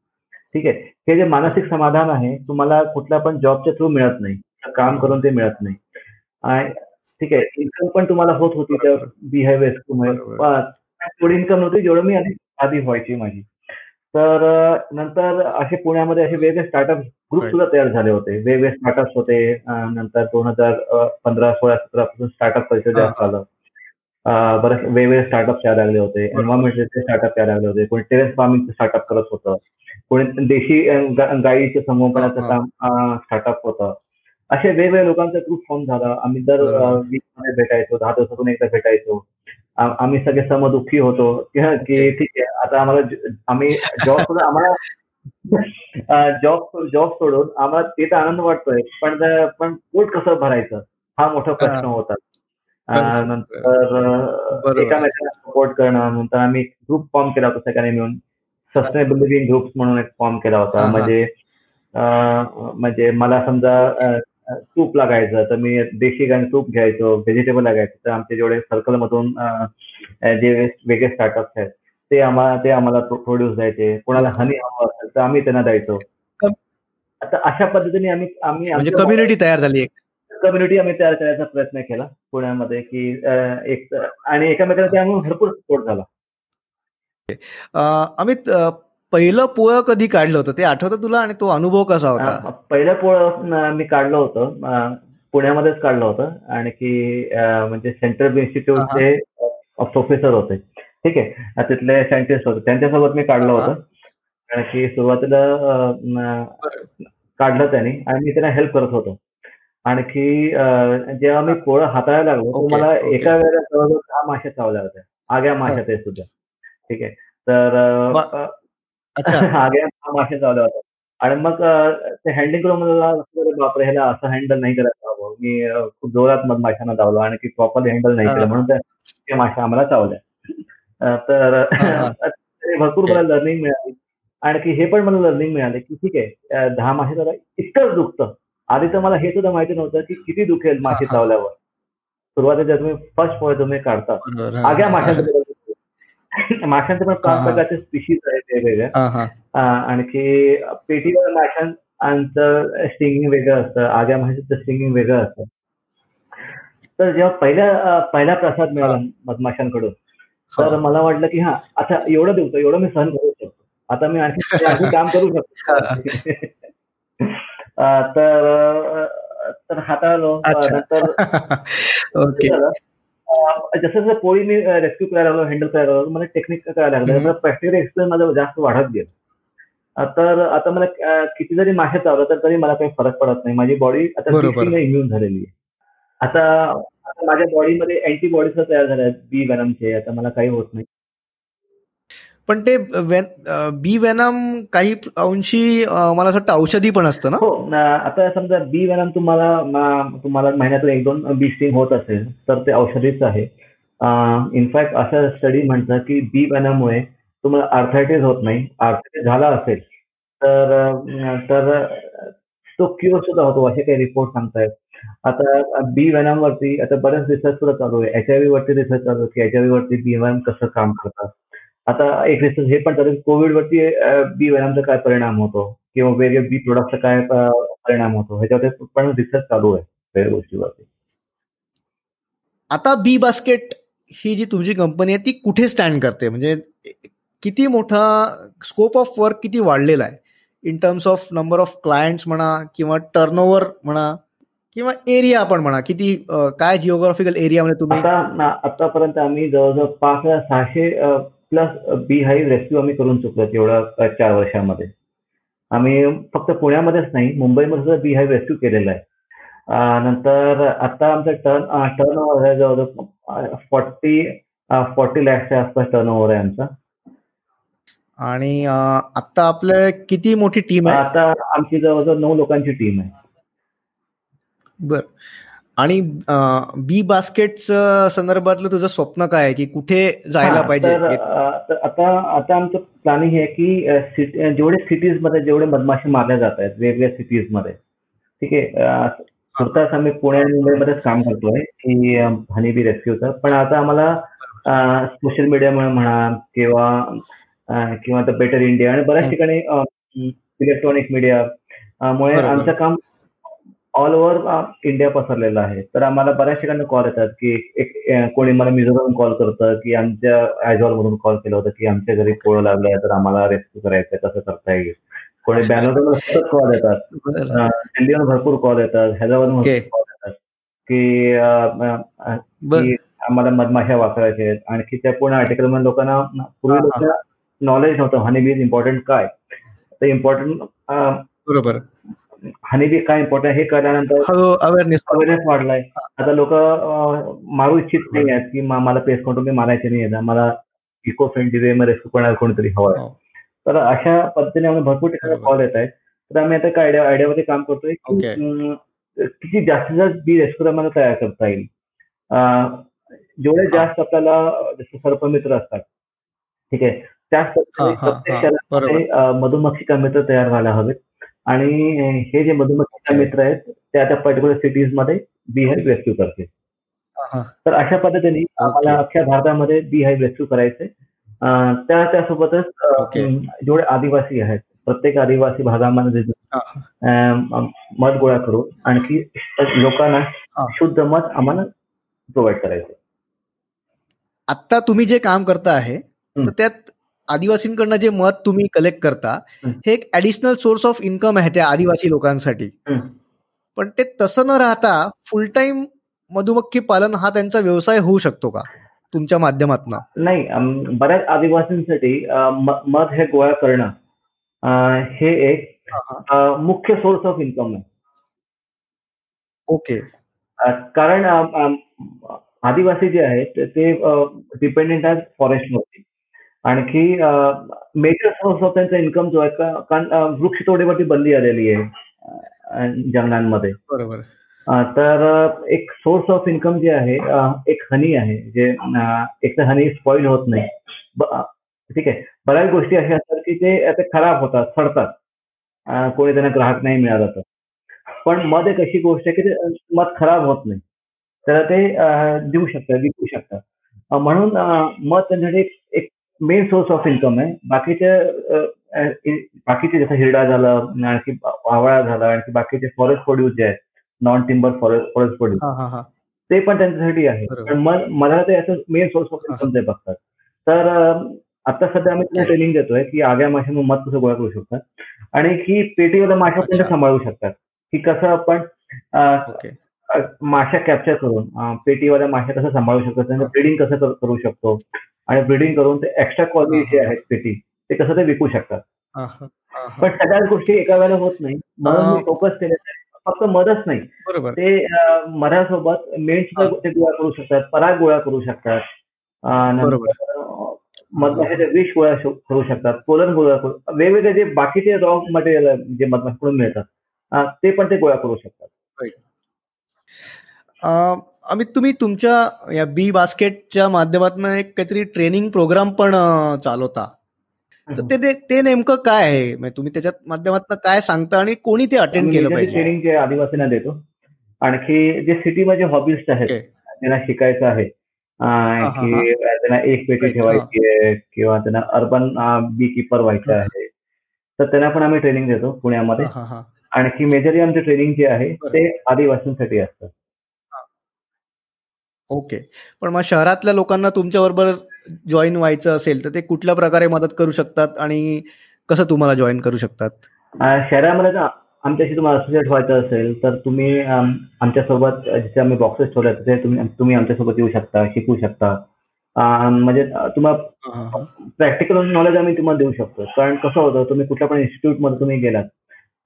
ठीक आहे. हे जे हो मानसिक समाधान आहे तुम्हाला कुठल्या पण जॉबच्या थ्रू मिळत नाही, काम बरोबर करून ते मिळत नाही, आणि ठीक आहे इन्कम पण तुम्हाला होत होती त्या बरोबर बिहेव्हिअर मुळे, बरोबर पण तेवढी इन्कम नव्हती जेवढं मी आधी आधी व्हायची माझी. तर अ, नंतर असे पुण्यामध्ये असे वेगवेगळे स्टार्टअप ग्रुप राईट सुद्धा तयार झाले होते, वेगवेगळे स्टार्टअप्स होते. अ, नंतर दोन हजार अ, पंधरा सोळा सतरा पासून स्टार्टअप कल्चर हा जास्त हा आलं. अ, बरेच वेगवेगळे स्टार्टअप यायला लागले होते, बरोबर एन्व्हायरमेंटलचे स्टार्टअप यायला लागले होते, कोणी टेरेस फार्मिंगचं स्टार्टअप करत होतं, कोणी देशी अ, गा- गाईचं हा संगोपनाचं हा काम स्टार्टअप होतं. असे वेगवेगळ्या लोकांचा ग्रुप फॉर्म झाला. आम्ही दर अ, बरोबर वीकमध्ये भेटायचो, दहा दिवसातून एकदा भेटायचो. आ- आम्ही सगळे समदुखी होतो की हा, ओके की ठीक आहे आता आम्हाला ज- आम्ही जॉब सुद्धा आम्हाला जॉब जॉब सोडून आम्हाला ते तर आनंद वाटतोय, पण त्या- पण पोट कसं भरायचं हा मोठा हा प्रश्न होता. अं, प्रश्न बरोबर नंतर अं, बरोबर एकामेकांना सपोर्ट करणं, नंतर आम्ही ग्रुप फॉर्म केला होता सगळ्यांनी मिळून, सस्टेनेबिलिटी ग्रुप्स म्हणून एक फॉर्म केला होता. हा हा म्हणजे म्हणजे मला समजा सूप लागायचं तर मी देशी गाणी सूप घ्यायचो, व्हेजिटेबल लागायचं तर आमचे जेवढे सर्कलमधून जे वेगळे स्टार्टअप्स आहेत ते आम्हाला ते आम्हाला प्रोड्यूस द्यायचे. कोणाला हनी हवं असेल तर आम्ही त्यांना द्यायचो. आता अशा पद्धतीने आम्ही आम्ही कम्युनिटी तयार झाली, एक कम्युनिटी आम्ही तयार करायचा प्रयत्न केला पुण्यामध्ये की एक आणि एकामेकांना त्यामुळे भरपूर सपोर्ट झाला. अमित, पहिलं पोळं कधी काढलं होतं ते आठवतं तुला, आणि तो अनुभव कसा होता? पहिलं पोळं मी काढलं होतं पुण्यामध्येच काढलं होतं, आणि की म्हणजे सेंट्रल इन्स्टिट्यूटचे प्रोफेसर होते, ठीक आहे, तिथले सायंटिस्ट होते, त्यांच्यासोबत मी काढलं होतं. कारण की सुरुवातीला काढलं त्यांनी आणि मी त्यांना हेल्प करत होतो. आणखी जेव्हा मी पोळं हाताळायला लागलो मला एका वेळेला जवळजवळ दहा माश्या चावल्या होत्या, आग्या माश्या ते सुद्धा, ठीक आहे. तर आग्या माश्या चावल्या होत्या आणि मग ते हँडलिंग करून मला बापरे ह्याला असं हँडल नाही करायला हवं, मी खूप जोरात मग माशांना धावलो आणि की प्रॉपर हँडल नाही केलं म्हणून त्या माश्या आम्हाला चावल्या. तर भरपूर मला लर्निंग मिळाली. आणखी हे पण मला लर्निंग मिळाले की ठीक आहे दहा मासे चावला इतकंच दुखतं, आधी तर मला हे सुद्धा माहिती नव्हतं की किती दुखेल मासे चावल्यावर. सुरुवातीच्या तुम्ही फर्स्ट पॉईंट तुम्ही काढता आग्या माशांचं, माशांचे पण पाच प्रकारचे स्पिशीज आहेत वेगवेगळ्या. आणखी पेटीवर माशांचं स्टिंगिंग वेगळं असतं, आग्या माशांचं स्टिंगिंग वेगळं असतं. तर जेव्हा पहिला पहिला प्रसाद मिळाला मधमाशांकडून तर मला वाटलं की हा आता एवढं देवतो एवढं मी सहन करू शकतो, आता मी आणखी आणखी काम करू शकतो. तर तर हाताळलो नंतर जसं जसं पोळी मी रेस्क्यू करायला लागलो, हँडल करायला लागलो, मला टेक्निक करायला लागलं, प्रॅक्टिकल एक्सपिरियन्स माझा जास्त वाढत गेला. तर आता मला किती जरी मासे चावलं तर तरी मला काही फरक पडत नाही, माझी बॉडी आता इम्युन झालेली आहे. आता आता माझ्या बॉडीमध्ये अँटीबॉडीज तयार झाल्या आहेत बी व्हेनमचे, आता मला काही होत नाही. पण ते बी व्हेनम काही अंशी मला असं वाटतं औषधी पण असतं ना? हो, आता समजा बी व्हेनम तुम्हाला तुम्हाला महिन्यातून एक दोन बी स्टिंग होत असेल तर ते औषधीच आहे. इनफॅक्ट असं स्टडी म्हणतात की बी व्हेनममुळे तुम्हाला आर्थरायटिस होत नाही, आर्थरायटिस झाला असेल तर तर तो क्युअर सुद्धा होतो, असे काही रिपोर्ट सांगतायत. आता बी व्हेनम वरती आता बरेच रिसर्च सुद्धा चालू आहे, एच आय व्ही वरती रिसर्च चालू आहे की एच आय व्ही वरती बी व्हेनम कसं काम करतात. आता एक रिसर्च हे पण चालू, कोविड वरती बी व्हेनमचा काय परिणाम होतो किंवा वेगळे बी प्रोडक्टचा काय परिणाम होतो ह्याच्यावर पण रिसर्च चालू आहे वेगळ्या गोष्टीवरती. आता बी बास्केट ही जी तुमची कंपनी आहे ती कुठे स्टँड करते, म्हणजे किती मोठा स्कोप ऑफ वर्क किती वाढलेला आहे in terms of number of clients म्हणा किंवा टर्नओव्हर म्हणा किंवा एरिया आपण म्हणा, किती काय जिओग्राफिकल एरियामध्ये तुम्ही? आता आतापर्यंत आम्ही जवळजवळ पाच हजार सहाशे प्लस बी हाईव्ह रेस्क्यू आम्ही करून चुकलो तेवढ्या चार वर्षामध्ये. आम्ही फक्त पुण्यामध्येच नाही मुंबईमध्ये सुद्धा बी हाईव्ह रेस्क्यू केलेला आहे. नंतर आता आमचा टर्न टर्न ओव्हर आहे जवळजवळ फोर्टी फोर्टी लॅक्सच्या आसपास टर्न ओव्हर आहे आमचा. आणि आता आपल्या किती मोठी टीम आहे? आता आमची जवळजवळ नऊ लोकांची टीम आहे. बर, आणि बी बास्केट संदर्भातलं तुझं स्वप्न काय आहे की कुठे जायला पाहिजे? आता आता आमचं प्लॅनिंग आहे की जेवढे सिटीजमध्ये जेवढे मधमाशी मारल्या जात आहेत वेगवेगळ्या सिटीजमध्ये, ठीक आहे, स्वतःच आम्ही पुणे आणि मुंबईमध्येच काम करतोय की हनी बी रेस्क्यूचं. पण आता आम्हाला सोशल मीडियामुळे म्हणा किंवा किंवा द बेटर इंडिया आणि बऱ्याच ठिकाणी इलेक्ट्रॉनिक मीडियामुळे आमचं काम ऑल ओव्हर इंडिया पसरलेला आहे. तर आम्हाला बऱ्याच ठिकाणी कॉल येतात की एक कोणी मला मिझोराम कॉल करतं की आमच्या आयझॉल मधून कॉल केलं होतं की आमच्या घरी पोळं लागलंय तर आम्हाला रेस्क्यू करायचंय, कसं करता येईल. कोणी बँगलोरवर कॉल येतात, दिल्लीवर भरपूर कॉल येतात, हैदराबाद मध्ये कॉल येतात की आम्हाला मधमाशा वापरायच्या आहेत. आणखी त्या पूर्ण आर्टिकल मध्ये लोकांना पूर्वी नॉलेज नव्हतं हनीबीज इम्पॉर्टंट काय, तर इम्पॉर्टंट बरोबर हनीबी काय इम्पॉर्टंट हे कळल्यानंतर अवेअरनेस अवेअरनेस वाढलाय. आता लोक मारू इच्छित नाही आहेत की मला पेस्ट कंट्रोल मारायचे नाही आहेत, मला इको फ्रेंडली वे मध्ये रेस्क्यू करणार कोणीतरी हवं. तर अशा पद्धतीने आम्हाला भरपूर ठिकाणी कॉल येत आहेत. तर आम्ही आता काय आयडियामध्ये काम करतोय किती जास्तीत जास्त बी रेस्क्यू आम्हाला तयार करता येईल. जेवढे जास्त आपल्याला जसे सर्पमित्र असतात, ठीक आहे, त्याच मधुमक्षिका मित्र तयार व्हायला हवेत. आणि हे जे मधुमक्षिका मित्र आहेत त्या त्या पर्टिक्युलर सिटीज मध्ये बी हाईव्ह रेस्क्यू करते. तर अशा पद्धतीने आम्हाला अख्ख्या भारतामध्ये बी हाईव्ह रेस्क्यू करायचे. त्या त्यासोबतच जेवढे आदिवासी आहेत प्रत्येक आदिवासी भागामध्ये मध गोळा करून आणखी लोकांना शुद्ध मध आम्हाला प्रोव्हाइड करायचं. आता तुम्ही जे काम करता आहे तर त्यात आदिवासींकडनं जे मध तुम्ही कलेक्ट करता हे एक ऍडिशनल सोर्स ऑफ इन्कम आहे त्या आदिवासी लोकांसाठी, पण ते तसं न राहता फुल टाइम मधुमक्खी पालन हा त्यांचा व्यवसाय होऊ शकतो का तुमच्या माध्यमातून? नाही, बऱ्याच आदिवासींसाठी मध हे गोळा करणं हे एक मुख्य सोर्स ऑफ इन्कम आहे. ओके. कारण आदिवासी जे आहेत ते डिपेंडेंट आहेत फॉरेस्टवरती. आणखी मेजर सोर्स ऑफ त्यांचा इन्कम जो आहे, कारण वृक्ष तोडीवरती बंदी आलेली आहे जंगलांमध्ये. बरोबर. तर एक सोर्स ऑफ इन्कम जे आहे एक हनी आहे, जे एक तर हनी स्पॉइल होत नाही. ठीक आहे. बऱ्याच गोष्टी अशा असतात की ते खराब होतात, सडतात, कोणी त्यांना ग्राहक नाही मिळाला तर. पण मध एक अशी गोष्ट आहे की ते मध खराब होत नाही, त्याला ते देऊ शकतात, विकू शकतात. म्हणून मध त्यांच्यासाठी एक मेन सोर्स ऑफ इन्कम आहे. बाकीचे बाकीचे जसं हिरडा झालं, आणखी आवळा झाला, आणखी बाकीचे फॉरेस्ट प्रोड्यूस जे आहेत non timber forest forest produce, ते पण त्यांच्यासाठी आहे. पण मला ते असं मेन सोर्स ऑफ इन्कम ते बघतात. तर आता सध्या आम्ही त्यांना ट्रेनिंग देतोय की आव्या माशा मग मध कसं गोळा करू शकतात आणि ही पेटीवाला माशा पण सांभाळू शकतात, की कसं आपण माशा कॅप्चर करून पेटीवाला माशा कसं सांभाळू शकतात, त्यांना ब्रीडिंग कसं करू शकतो आणि ब्रीडिंग करून ते एक्स्ट्रा कॉलनी जे आहेत पेटी ते कसं ते विकू शकतात. पण सगळ्याच गोष्टी एका वेळेला होत नाही, म्हणून मी फोकस केले फक्त मधच नाही, ते मधासोबत मेण सुद्धा गोळा करू शकतात, पराग गोळा करू शकतात, मधमाशाचे विष गोळा करू शकतात, पोलन गोळा करू, वेगवेगळे जे बाकीचे रॉ मटेरियल जे मधमाशाकडून मिळतात ते पण ते गोळा करू शकतात. अमित, तुम्ही तुमच्या या बी बास्केटच्या माध्यमातून एक काहीतरी ट्रेनिंग प्रोग्राम पण चालवता, तर ते नेमकं काय आहे, म्हणजे तुम्ही त्याच्या माध्यमातून काय सांगता आणि कोणी ते अटेंड केलं पाहिजे? ट्रेनिंग जे आदिवासींना देतो, आणखी जे सिटीमध्ये हॉबिस्ट आहेत त्यांना शिकायचं आहे की त्यांना एक पेटी ठेवायची आहे किंवा त्यांना अर्बन बी किपर व्हायचं आहे, तर त्यांना पण आम्ही ट्रेनिंग देतो पुण्यामध्ये. आणखी मेजरली आमचं ट्रेनिंग जे आहे ते आदिवासींसाठी असतं. ओके. पण मग शहरातल्या लोकांना तुमच्याबरोबर जॉईन व्हायचं असेल तर ते कुठल्या प्रकारे मदत करू शकतात आणि कसं तुम्हाला जॉईन करू शकतात? शहरामध्ये तर आमच्याशी तुम्हाला असोसिएट व्हायचं असेल तर तुम्ही आमच्यासोबत जिथे आम्ही बॉक्सेस ठेवले तिथे तुम्ही तुम्ही आमच्यासोबत येऊ शकता, शिकू शकता. म्हणजे तुम्हाला प्रॅक्टिकल नॉलेज आम्ही तुम्हाला देऊ शकतो. कारण कसं होतं, तुम्ही कुठल्या पण इन्स्टिट्यूटमध्ये तुम्ही गेलात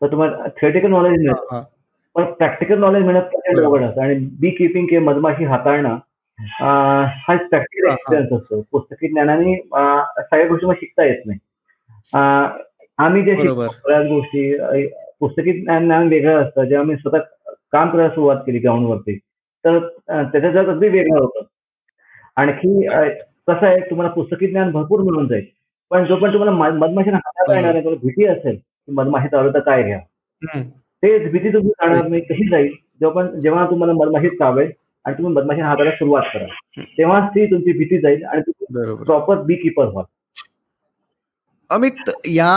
तर तुम्हाला थिएटिकल नॉलेज मिळतं, पण प्रॅक्टिकल नॉलेज मिळणं प्रचंड अवघड असतं. आणि बी किपिंग किंवा मधमाशी हाताळणं हा प्रॅक्टिकल एक्सपिरियन्स असतो. पुस्तकी ज्ञानाने सगळ्या गोष्टी मग शिकता येत नाही. आम्ही जे शिकतो बऱ्याच गोष्टी पुस्तकी ज्ञान वेगळं असतं. जेव्हा आम्ही स्वतः काम करायला सुरुवात केली ग्राउंडवरती तर त्याचं जग अगदी वेगळं होतं. आणखी कसं आहे, तुम्हाला पुस्तकी ज्ञान भरपूर मिळून जाईल, पण जो पण तुम्हाला मधमाशीने हाताळता येणार नाही, तुम्हाला भीती असेल की मधमाशी चावलं तर काय घ्या, तेच भीती तुम्ही जाणार नाही कशी जाईल. जेव्हा पण जेव्हा तुम्हाला मधमाशीत चावेल आणि तुम्ही मधमाशी हाताला सुरुवात करा तेव्हाच ती तुमची भीती जाईल आणि तुम्ही प्रॉपर बी किपर व्हाल. अमित, या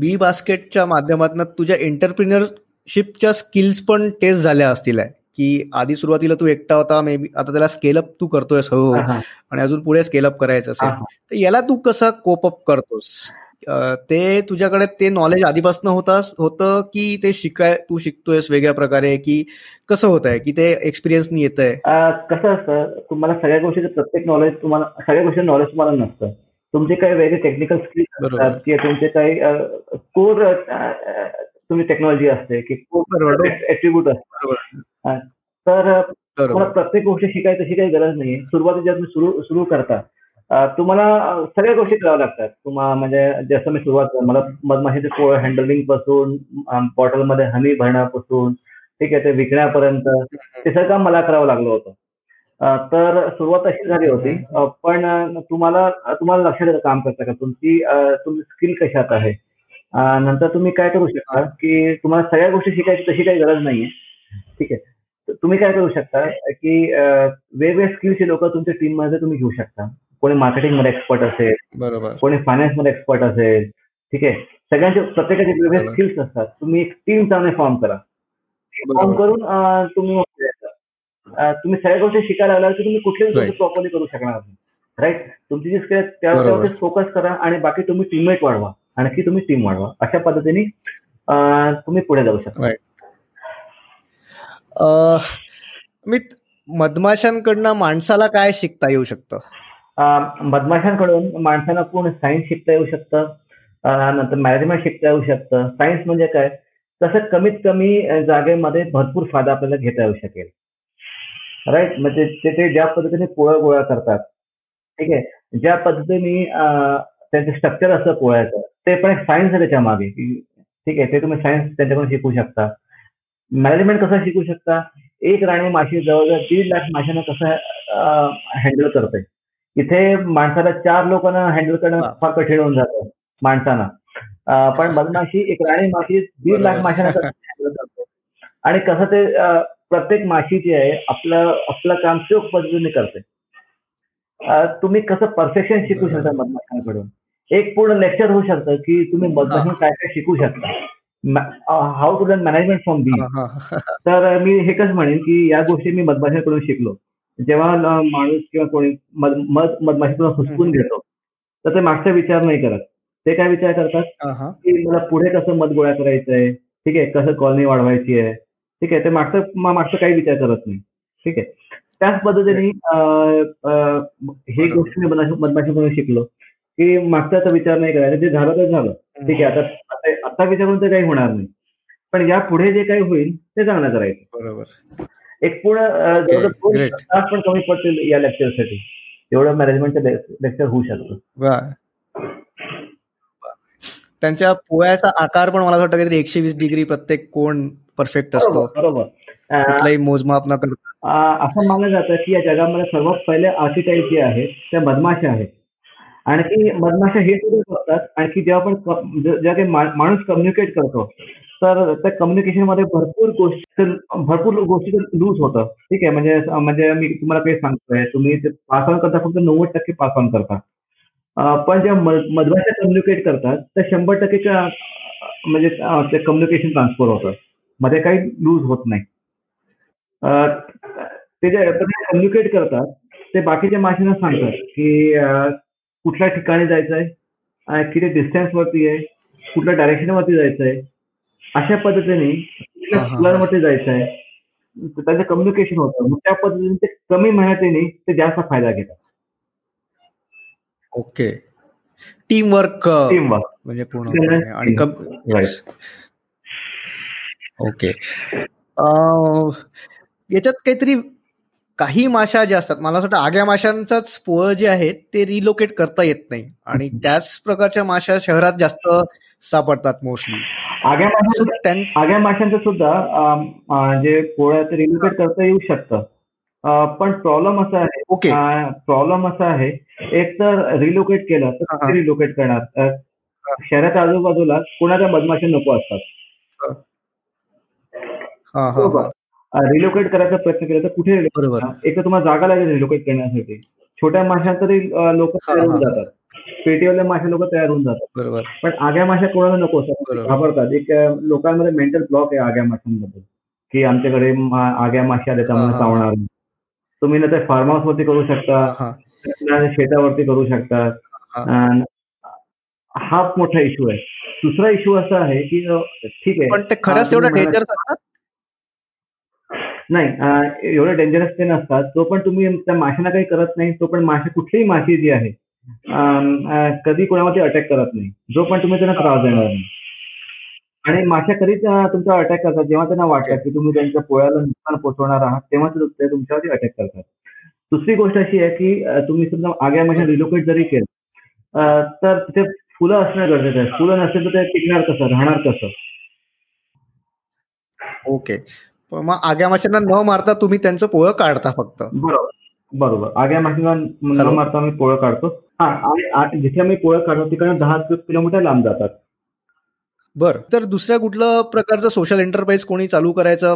बी बास्केटच्या माध्यमातून तुझ्या एंटरप्रिन्युअरशिपच्या स्किल्स पण टेस्ट झाल्या असतील की आधी सुरुवातीला तू एकटा होता, मे बी आता त्याला स्केलअप तू करतोयस, हो, आणि अजून पुढे स्केलअप करायचं असेल तर याला तू कसं कोप अप करतोस? ते तुझ्याकडे ते नॉलेज आधीपासून होतास होतं की ते शिकाय तू शिकतोयस वेगळ्या प्रकारे, की कसं होत आहे की ते एक्सपिरियन्सनी येत आहे? कसं असतं, तुम्हाला सगळ्या गोष्टीचं प्रत्येक नॉलेज तुम्हाला सगळ्या गोष्टीचं नॉलेज तुम्हाला नसतं. तुमचे काही वेगळे टेक्निकल स्किल्स असतात किंवा तुमचे काही कोर तुम्ही टेक्नॉलॉजी असते की कोर ऍट्रिब्यूट असतात. तर तुम्हाला प्रत्येक गोष्ट शिकायची तशी काही गरज नाहीये. सुरुवातीच्या तुम्ही सुरू करता तुम्हाला सगळ्या गोष्टी कराव्या लागतात. तुम्हाला म्हणजे जसं मी सुरुवात कर मला मधमाशीचे कोळ हँडलिंग पासून, बॉटलमध्ये हनी भरण्यापासून, ठीक आहे, ते विकण्यापर्यंत ते सगळं काम मला करावं लागलं होतं. तर सुरुवात अशी झाली होती. पण तुम्हाला तुम्हाला लक्षात येतं काम करता का तुमची तुमची स्किल कशात आहे, अं, नंतर तुम्ही काय करू शकता की तुम्हाला सगळ्या गोष्टी शिकायची तशी काही गरज नाहीये, ठीक आहे. तर तुम्ही काय करू शकता की अं, वेगवेगळ्या स्किलचे लोक तुमच्या टीम मध्ये तुम्ही घेऊ शकता. कोणी मार्केटिंग मध्ये एक्सपर्ट असेल, बरोबर. कोणी फायनान्स मध्ये एक्सपर्ट असेल, ठीक आहे. सगळ्यांचे प्रत्येकाचे वेगवेगळे स्किल्स असतात. तुम्ही एक टीम चांगली फॉर्म करा, फॉर्म करून अं, तुम्ही मोठे जाता. अं, तुम्ही सगळ्या गोष्टी शिकायला लागला की तुम्ही कुठल्याही गोष्टी Right. प्रॉपरली करू शकणार नाही, राईट. तुमची जी स्किल आहे त्यावर बरोबर. फोकस करा आणि बाकी तुम्ही टीममेट वाढवा, आणखी तुम्ही टीम वाढवा. अशा पद्धतीने अं, तुम्ही पुढे जाऊ शकता. राईट. अं, अमित, मधमाशांकडनं माणसाला काय शिकता येऊ शकतं? अं, मधमाशांकडून माणसांना पूर्ण सायन्स शिकता येऊ शकतं, अं, नंतर मॅनेजमेंट शिकता येऊ शकतं. सायन्स म्हणजे काय, तसं कमीत कमी अं, जागेमध्ये भरपूर फायदा आपल्याला घेता येऊ शकेल, राईट. म्हणजे ते ते ज्या पद्धतीने पोळ्या गोळा करतात, ठीक आहे, ज्या पद्धतीने अं, त्यांचं स्ट्रक्चर असतं पोळ्याचं, ते पण एक सायन्स आहे त्याच्या मागे, ठीक आहे. ते तुम्ही सायन्स त्यांच्याकडून शिकू शकता. मॅनेजमेंट कसं शिकू शकता, एक राणी माशी जवळजवळ दीड लाख माशांना कसं हँडल करते. इथे माणसाला चार लोकांना हँडल करणं हा. फार कठीण होऊन जातं माणसांना, अं, पण मधमाशी एक राणी माशी दीड लाख बरोबर. माशांना कसं हँडल करते आणि कसं ते अं, प्रत्येक माशी जी आहे आपलं आपलं काम चोख पद्धतीने करते. अं, तुम्ही कसं परफेक्शन शिकू शकता मधमाशांकडून. एक पूर्ण लेक्चर होऊ शकतं की तुम्ही मधमाशी काय काय शिकू शकता, how to learn management from bee. हा, हा, हा. तर मी हेच म्हणेन की या गोष्टी मी मधमाशांकडून शिकलो. जेव्हा ल- माणूस किंवा कोणी मध मध मधमाशीकडून हुसकून घेतो तर ते मागचा विचार नाही करत. ते काय विचार करतात हा, हा. की मला पुढे कसं मध गोळा करायचं आहे, ठीक आहे, कसं कॉलनी वाढवायची आहे, ठीक आहे. ते मागचं मा- मागचं काही विचार करत नाही, ठीक आहे. त्याच पद्धतीने अं, अं, हे बरोबर. गोष्ट मी मधमाशी- मधमाशीकडून शिकलो की मागचा विचार नाही करायचा, जे झालं ते झालं, ठीक आहे. हम्म, आता आता आता विचारून तर काही होणार नाही, पण या पुढे जे काही होईल ते चांगलं करायचं. बरोबर. एक पूर्ण अं, ओके, जवळजवळ दोन ग्रेट. तास पण कमी पडतील या लेक्चरसाठी, एवढं मॅनेजमेंटचं लेक्चर होऊ शकतं. वा, त्यांच्या पोळ्याचा आकार पण मला असं वाटतं काहीतरी एकशे वीस डिग्री प्रत्येक कोण परफेक्ट बरोबर असतो, बरोबर. अं, कुठलाही मोजमाप न करता. अं, असं मानलं जातं की या जगामध्ये सर्वात पहिले आर्किटाईप जे आहेत त्या मधमाशा आहेत. आणखी मधमाशा हे सुरू करतात, आणखी जेव्हा आपण क- जे- जेव्हा काही मा- माणूस कम्युनिकेट करतो तर त्या कम्युनिकेशन मध्ये भरपूर गोष्टी भरपूर गोष्टी लूज होतं, ठीक आहे. म्हणजे म्हणजे मी तुम्हाला काही सांगतोय, तुम्ही ते पास ऑन करता फक्त नव्वद टक्के पास ऑन करता, अं, पण ज्या म- मधमाशा कम्युनिकेट करतात त्या शंभर टक्के क- म्हणजे अं, ते कम्युनिकेशन ट्रान्सफर होतं, मध्ये काही लूज होत नाही. अं, ते जे कम्युनिकेट करतात ते बाकीच्या माशांना सांगतात की अं, कुठल्या ठिकाणी जायचं आहे, किती डिस्टन्स वरती आहे, कुठल्या डायरेक्शन वरती जायचं आहे, अशा पद्धतीने कुठल्या हा हा हा स्कूलरवरती जायचं आहे, त्याचं कम्युनिकेशन होतं. मग त्या पद्धतीने ते कमी मेहनतीने ते जास्त फायदा घेतात. Okay. Team work team work म्हणजे पूर्णपणे आणि कम राईट. ओके. अं, याच्यात काहीतरी काही माशा ज्या असतात, मला असं वाटतं आग्या माशांचाच पोळं जे आहेत ते रिलोकेट करता येत नाही, आणि त्याच प्रकारच्या माशा शहरात जास्त सापडतात मोस्टली. आग्या सो माशांचं त्यांचं आग्या माशांचं सुद्धा अम, अं, जे पोळ्याचं रिलोकेट करता येऊ शकतं, अं, पण प्रॉब्लेम असा ओके. आहे प्रॉब्लेम असा आहे एक तर रिलोकेट केलं तर हा हा. किती रिलोकेट करणार. अं, हा, शहराच्या आजूबाजूला कोणाच्या मधमाशा नको असतात, हा, हा, हा. बरोबर. रिलोकेट करायचा प्रयत्न केला तर कुठे relocate बरोबर. करणार? एक तर तुम्हाला जागा लागेल रिलोकेट करण्यासाठी. छोट्या माशा तरी लोक हा तयार होऊन हा जातात, पेटीवाले माशा लोक तयार होऊन जातात, बरोबर पण आग्या माशा कोणाला नको असतात, ते बरोबर घाबरतात. एक अं, लोकांमध्ये मेंटल ब्लॉक आहे आग्या माशांबद्दल की आमच्याकडे मा- आग्या माशा आल्या हा त्यामुळे हा हा चावणार नाही. तुम्ही ना ते फार्म हाऊस वरती करू शकता, हा हा ना ते शेतावरती करू शकता. हा अं, हा मोठा इश्यू आहे. दुसरा इश्यू असा आहे की अं, ठीक आहे, पण ते अं, खरंच तुम्ही तेवढं म्हणाल डेंजरस असतात. नाही, अं, एवढे डेंजरस ते नसतात. तो पण तुम्ही त्या माशांना काही करत नाही, तो पण माशी कुठलीही माशी जी आहे अं, अं, कधी कोणावरती अटॅक करत नाही, जो पण तुम्ही त्यांना हा त्रास देणार हा नाही. आणि माशा कधीच अं, तुमच्यावर अटॅक करतात जेव्हा त्यांना ओके. वाटतं की तुम्ही त्यांच्या पोळ्याला नुकसान पोहोचवणार आहात, तेव्हा ते ते तुमच्यावरती अटॅक करतात. दुसरी गोष्ट अशी आहे की अं, तुम्ही समजा आग्या माशा रिलोकेट जरी केलं अं, तर तिथे फुलं असणं गरजेचं आहे. हा फुलं नसेल तर ते टिकणार कसं, राहणार कसं. ओके. पण मग आग्या माशांना न मारता तुम्ही त्यांचं पोळं काढता फक्त. बरोबर बरोबर. आग्या माशीला न हॅलो. मारता आम्ही पोळं काढतो. हा, आणि आ- जिथे आम्ही पोळं काढतो तिकडे दहा किलोमीटर लांब जातात. बरं, तर दुसऱ्या कुठलं प्रकारचं सोशल एंटरप्राइज कोणी चालू करायचं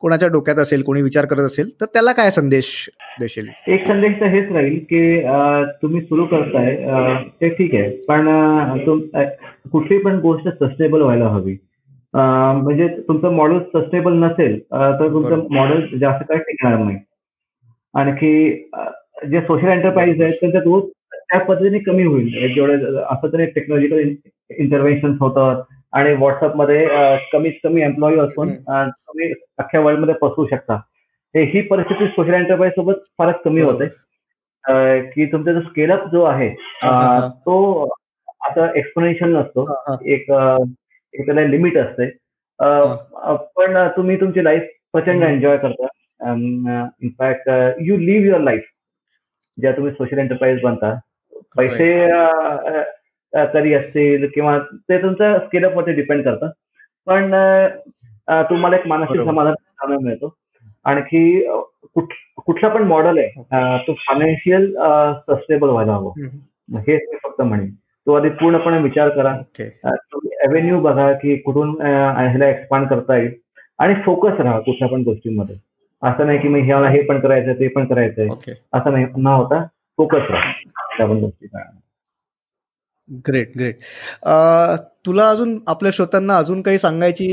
कोणाच्या डोक्यात असेल, कोणी विचार करत असेल, तर त्याला काय संदेश देशील? एक संदेश तर हेच राहील की तुम्ही सुरू करताय ते ठीक आहे, पण कुठली पण गोष्ट सस्टेनेबल व्हायला हवी. म्हणजे तुमचं मॉडेल सस्टेनेबल नसेल तर तुमचं मॉडेल जास्त काय टिकणार नाही. आणखी जे सोशल एंटरप्राइज आहेत त्यांचा ग्रोथ त्या पद्धतीने कमी होईल जेवढं असं तरी टेक्नॉलॉजिकल इंटरव्हेन्शन होतात आणि व्हॉट्सअपमध्ये कमीत कमी एम्प्लॉई असून तुम्ही अख्ख्या वर्ल्डमध्ये पसरू शकता. ही परिस्थिती सोशल एंटरप्राइज सोबत फारच कमी होते की तुमचा जो स्केलअप जो आहे तो आता एक्सपोनेन्शियल नसतो, एक त्याला लिमिट असते, पण तुम्ही तुमची लाईफ प्रचंड एन्जॉय करता. In fact you live your life ज्या तुम्ही सोशल एंटरप्राइज बनता. पैसे तरी असतील किंवा ते तुमच्या स्केलअप मध्ये डिपेंड करतं, पण तुम्हाला एक मानसिक समाधान मिळतो. आणखी कुठला पण मॉडेल आहे तो फायनान्शियल सस्टेनेबल व्हायला हवं, हे फक्त म्हणेन. तो आधी पूर्णपणे विचार करा, एव्हेन्यू बघा की कुठून ह्याला एक्सपांड करता येईल आणि फोकस राहा कुठल्या पण गोष्टींमध्ये. असं नाही की मी ह्याला हे पण करायचंय ते पण करायचंय, असं नाही न होता फोकस राहा त्या पण गोष्टी. Great great. तुला अजून आपल्या श्रोत्यांना अजून काही सांगायची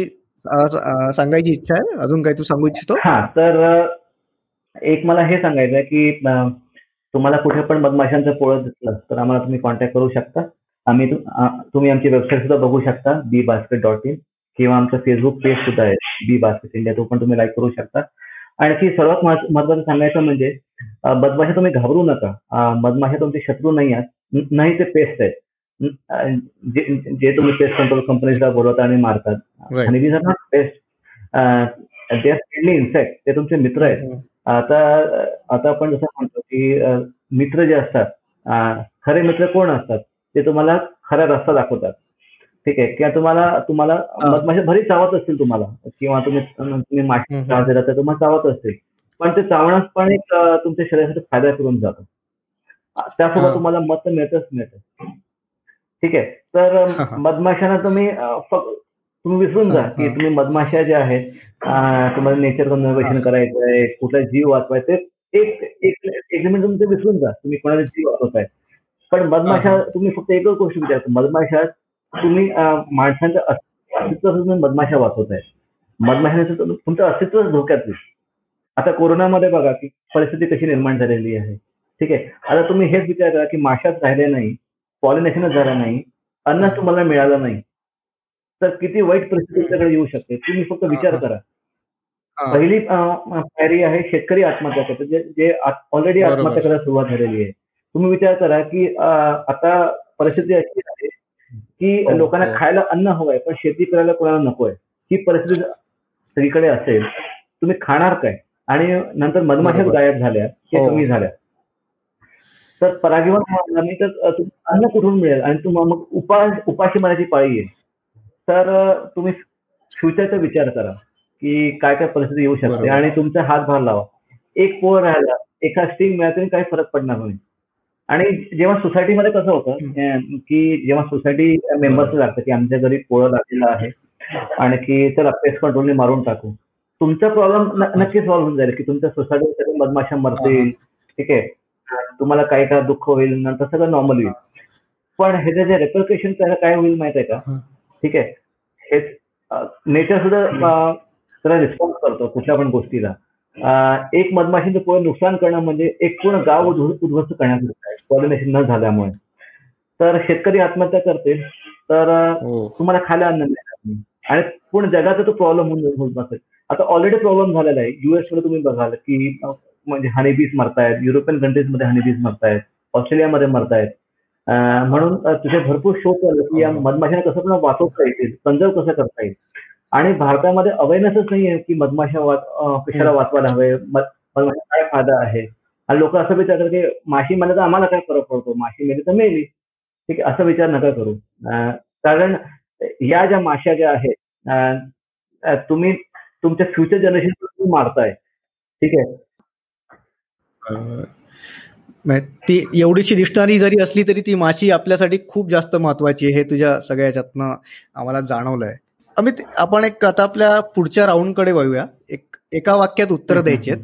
सांगायची इच्छा आहे? अजून काही तू सांगू इच्छितो? हा, तर एक मला हे सांगायचं आहे की तुम्हाला कुठे पण मधमाशांचं पोळं दिसलं तर आम्हाला तुम्ही कॉन्टॅक्ट करू शकता. आम्ही तुम्ही आमची वेबसाईट सुद्धा बघू शकता बी बास्केट डॉट इन, किंवा आमचा फेसबुक पेज सुद्धा आहे बी बास्केट इंडिया, तो पण तुम्ही लाईक करू शकता. आणखी सर्वात महत्वाचं सांगायचं म्हणजे मधमाशा तुम्ही घाबरू नका. मधमाशा तुमचे शत्रू नाही आहेत, नाही ते पेस्ट आहेत जे तुम्ही पेस्ट कंट्रोल कंपनीजला बोलवता आणि मारतात. आणि these are not pest, they are friendly insect, ते तुमचे मित्र आहेत. आता आता आपण जसं म्हणतो की मित्र जे असतात, खरे मित्र कोण असतात? ते तुम्हाला खरा रस्ता दाखवतात. ठीक आहे, किंवा तुम्हाला तुम्हाला मधमाशा भरी चावत असतील तुम्हाला, किंवा तुम्ही तुम्ही माशी त्रास दिला तर तुम्हाला चावत असतील, पण ते चावणं पण एक तुमच्या शरीरासाठी फायदा करून जातो. त्यासोबत तुम्हाला मत मिळतच मिळतं. ठीक आहे, तर मधमाशांना तुम्ही तुम्ही विसरून जा की तुम्ही मधमाशा ज्या आहेत तुम्हाला नेचर कन्झर्वेशन करायचं आहे, कुठला जीव वाचवायचा, एक एक मिनिट तुमचं विसरून जा तुम्ही कोणाला जीव वाचवताय. पण मधमाशा तुम्ही फक्त एकच गोष्ट विचार, मधमाशा तुम्ही माणसांचं अस्तित्व तुम्ही मधमाशा वाचवताय, मधमाशांचं तुमचं अस्तित्वच धोक्यात येईल. आता कोरोनामध्ये बघा की परिस्थिती कशी निर्माण झालेली आहे. ठीक आहे, आता तुम्ही हेच विचार करा की माशाच राहिले नाही, पॉलिनेशनच झालं नाही, अन्न तुम्हाला मिळालं नाही, तर किती वाईट परिस्थिती तुमच्याकडे येऊ शकते. तुम्ही फक्त विचार करा. पहिली पायरी आहे शेतकरी आत्महत्या करतो, जे ऑलरेडी आत्महत्या करायला सुरुवात झालेली आहे. तुम्ही विचार करा की आता परिस्थिती अशी आहे की लोकांना खायला अन्न हवंय पण शेती करायला कोणाला नकोय. ही परिस्थिती सगळीकडे असेल तुम्ही खाणार काय? आणि नंतर मधमाशाच गायब झाल्या, ते कमी झाल्या तर परागीभवन होणार नाही, तर अन्न कुठून मिळेल? आणि तुम्हाला मग उपास उपाशी मराठी पाळी येईल. तर तुम्ही फ्युचरचा विचार करा की काय काय परिस्थिती येऊ शकते आणि तुमचा हातभार लावा. एक पोळ राहिला, एका स्टिंग मिळाली, काही फरक पडणार नाही. आणि जेव्हा सोसायटीमध्ये कसं होतं की जेव्हा सोसायटी मेंबर्स लागतं की आमच्या घरी पोळं लागलेलं आहे आणि की तर पेस्ट कंट्रोलने मारून टाकू, तुमचा प्रॉब्लेम नक्की सॉल्व्ह होऊन जाईल की तुमच्या सोसायटीमध्ये मधमाशा मरतील. ठीक आहे, तुम्हाला काय काय दुःख होईल, नंतर सगळं नॉर्मल होईल. पण ह्याचं जे रेपरकेशन त्याला काय होईल माहित आहे का? ठीक आहे, हे नेचर सुद्धा त्याला रिस्पॉन्स करतो कुठल्या पण गोष्टीला. एक मधमाशीचं पूर्ण नुकसान करणं म्हणजे एक पूर्ण गाव उद्ध्वस्त करण्यात, पॉलिनेशन न झाल्यामुळे. तर शेतकरी आत्महत्या करतील, तर तुम्हाला खायला अन्न मिळणार नाही आणि पूर्ण जगाचा तो प्रॉब्लेम होऊन बसेल. आता ऑलरेडी प्रॉब्लेम झालेला आहे. युएसमध्ये तुम्ही बघाल की म्हणजे हनीबीज मरतायत, युरोपियन कंट्रीजमध्ये हनीबीज मरतायत, ऑस्ट्रेलियामध्ये मरतायत. म्हणून तुझे भरपूर शो चालले की या मधमाशांना कसं पण वाचवता येईल, कंझर्व कसं करता येईल. आणि भारतामध्ये अवेअरनेसच नाहीये की मधमाशा कशाला वाचवायला हवे, मधमाशा काय फायदा आहे. आणि लोक असं विचार करतात की माशी मेली तर आम्हाला काय फरक पडतो, माशी मेली तर मेली. ठीक आहे, असा विचार नका करू. कारण या ज्या माश्या ज्या आहेत तुम्ही तुमच्या फ्युचर जनरेशन मारताय. ठीक आहे, ती एवढीशी दिसणारी जरी असली तरी ती माशी आपल्यासाठी खूप जास्त महत्वाची आहे हे तुझ्या सगळ्या याच्यातनं आम्हाला जाणवलंय. अमित, आपण एक आता आपल्या पुढच्या राऊंडकडे वळूया. एक एका वाक्यात उत्तर द्यायची आहेत.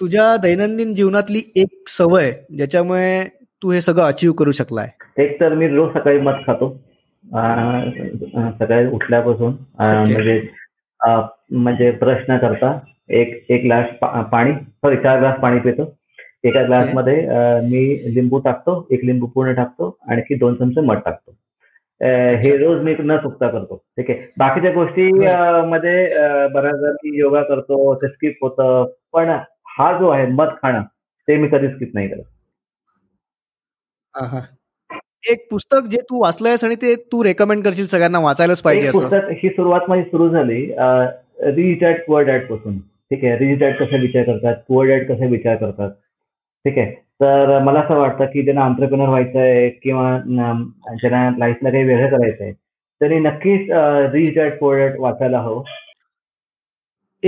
तुझ्या दैनंदिन जीवनातली एक सवय ज्याच्यामुळे तू हे सगळं अचीव्ह करू शकलाय. एक तर मी रोज सकाळी मध खातो, सकाळी उठल्यापासून म्हणजे म्हणजे ब्रश न करता एक एक ग्लास पाणी सॉरी चार ग्लास पाणी पितो. एका ग्लासमध्ये मी लिंबू टाकतो, एक लिंबू पूर्ण टाकतो, आणखी दोन चमचे मध टाकतो. हे रोज मी न चुकता करतो. ठीक आहे, बाकीच्या गोष्टी मध्ये बऱ्याचदा मी योगा करतो, ते स्किप होतं, पण हा जो आहे मध खाणं ते मी कधी स्किप नाही करत. एक पुस्तक जे तू वाचलंयस आणि ते तू रेकमेंड करशील सगळ्यांना वाचायलाच पाहिजे. पुस्तक ही सुरुवात माझी सुरू झाली रिच डॅड पुअर डॅड पासून. ठीक आहे, रिच डॅड कसे विचार करतात, पुअर डॅड कसे विचार करतात. ठीक आहे, तर मला असं वाटतं की ज्यांना एंटरप्रेन्योर व्हायचं आहे किंवा ज्यांना लाईफला काही वेगळं करायचं आहे त्यांनी नक्कीच रिच डॅड पुअर डॅड वाचायला हवं.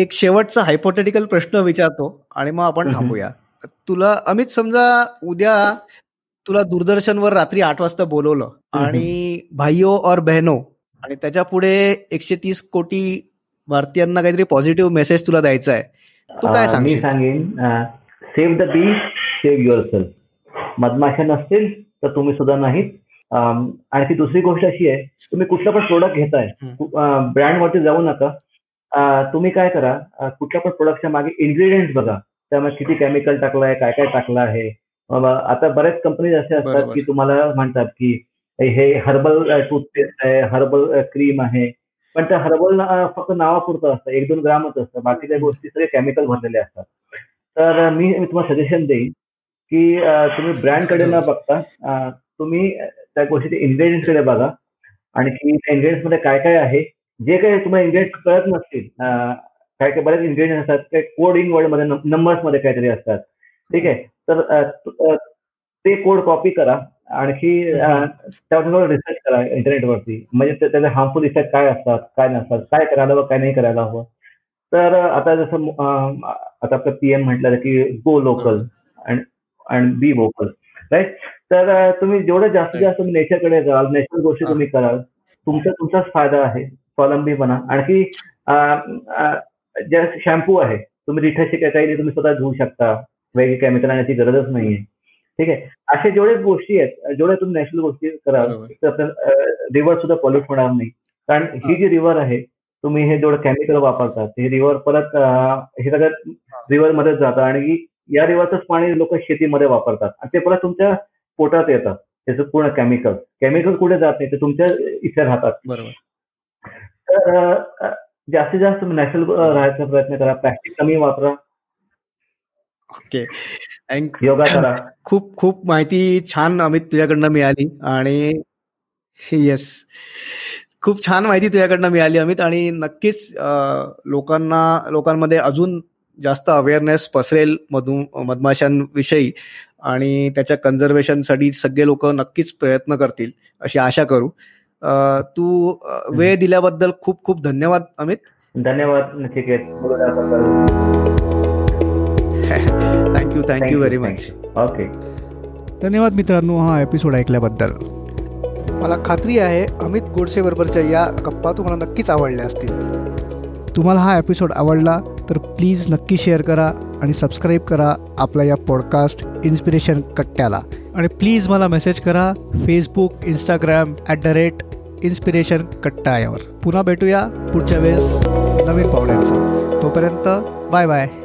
एक शेवटचा हायपोथेटिकल प्रश्न विचारतो आणि मग आपण थांबूया. तुला अमित, समजा उद्या तुला दूरदर्शनवर रात्री आठ वाजता बोलवलं आणि भाईओ और बहनो आणि त्याच्या पुढे एकशे तीस कोटी भारतीयांना काहीतरी पॉझिटिव्ह मेसेज तुला द्यायचा आहे, तू काय सांगशील? मी सांगेन save the bee, save yourself. मधमाशा नसतील तर तुम्ही सुद्धा नाहीत. आणि ती दुसरी गोष्ट अशी आहे, तुम्ही कुठला पण प्रोडक्ट घेताय ब्रँडवरती जाऊ नका. तुम्ही काय करा, कुठल्या पण प्रोडक्टच्या मागे इन्ग्रेडियंट्स बघा, त्यामध्ये किती केमिकल टाकलं आहे, काय काय टाकलं आहे. आता बऱ्याच कंपनीज अशा असतात की तुम्हाला म्हणतात की हे हर्बल टूथपेस्ट आहे, हर्बल क्रीम आहे, पण त्या हर्बल फक्त नावापुरतं असतं, एक दोन ग्रामच असतं, बाकीच्या गोष्टी सगळे केमिकल भरलेल्या असतात. तर मी तुम्हाला सजेशन देईन की तुम्ही ब्रँडकडे न बघता तुम्ही त्या गोष्टीचे इन्ग्रेडियंट्सकडे बघा आणि की त्या इन्ग्रेडियंट्समध्ये काय काय आहे. जे काही तुम्हाला इन्ग्रेडियंट्स कळत नसतील, काय काय बऱ्याच इन्ग्रेडियंट्स असतात, काही कोडिंग वर्डमध्ये नंबर्समध्ये काहीतरी असतात. ठीक आहे, तर ते कोड कॉपी करा, आणखी त्यावर रिसर्च करा इंटरनेटवरती, म्हणजे त्याचे हार्मफुल इफेक्ट काय असतात, काय नसतात, काय करायला हवं, काय नाही करायला हवं. तर आता जसं आता आपलं पीएम म्हटलं की go local and be vocal, right. तर तुम्ही जेवढं जास्तीत जास्त तुम्ही नेचरकडे जाल, नेचरल गोष्टी तुम्ही कराल, तुमचा तुमचाच फायदा आहे, स्वावलंबीपणा. आणखी ज्या शॅम्पू आहे तुम्ही रिठाची काही तुम्ही स्वतः धुवू शकता, वेगळी केमिकल आणण्याची गरजच नाहीये. ठीक आहे, अशा जेवढ्या गोष्टी आहेत, जेवढ्या तुम्ही नॅचरल गोष्टी कराल, रिव्हर सुद्धा पॉल्यूट होणार नाही. कारण ही जी रिव्हर आहे, तुम्ही हे जेवढं केमिकल वापरतात, हे रिव्हर परत हे सगळ्यात रिव्हर मध्येच जातं आणि या रिव्हरचंच पाणी लोक शेतीमध्ये वापरतात आणि ते परत तुमच्या पोटात येतात. त्याचं पूर्ण केमिकल केमिकल कुठे जात नाही, ते तुमच्या इथे राहतात. तर जास्तीत जास्त तुम्ही नॅचरल राहायचा प्रयत्न करा, प्लास्टिक कमी वापरा. ओके, योगा करा. खूप खूप माहिती छान अमित तुझ्याकडनं मिळाली आणि येस खूप छान माहिती तुझ्याकडनं मिळाली अमित. आणि नक्कीच लोकांना लोकांमध्ये अजून जास्त अवेअरनेस पसरेल मधु मधमाशांविषयी आणि त्याच्या कन्झर्वेशनसाठी सगळे लोक नक्कीच प्रयत्न करतील अशी आशा करू. तू वेळ दिल्याबद्दल खूप खूप धन्यवाद अमित. धन्यवाद Nachiket. Thank you thank you very much. Okay, धन्यवाद मित्रांनो हा एपिसोड ऐकल्याबद्दल. मला खात्री आहे अमित गोडसे बरोबरच्या या गप्पा तुम्हाला नक्कीच आवडल्या असतील. तुम्हाला हा एपिसोड आवडला तर प्लीज नक्की शेअर करा आणि सबस्क्राईब करा आपला या पॉडकास्ट इन्स्पिरेशन कट्ट्याला. आणि प्लीज मला मेसेज करा Facebook Instagram at the rate Inspiration Katta यावर. पुन्हा भेटूया पुढच्या वेळेस नवीन पावड्यांचं. तोपर्यंत बाय बाय.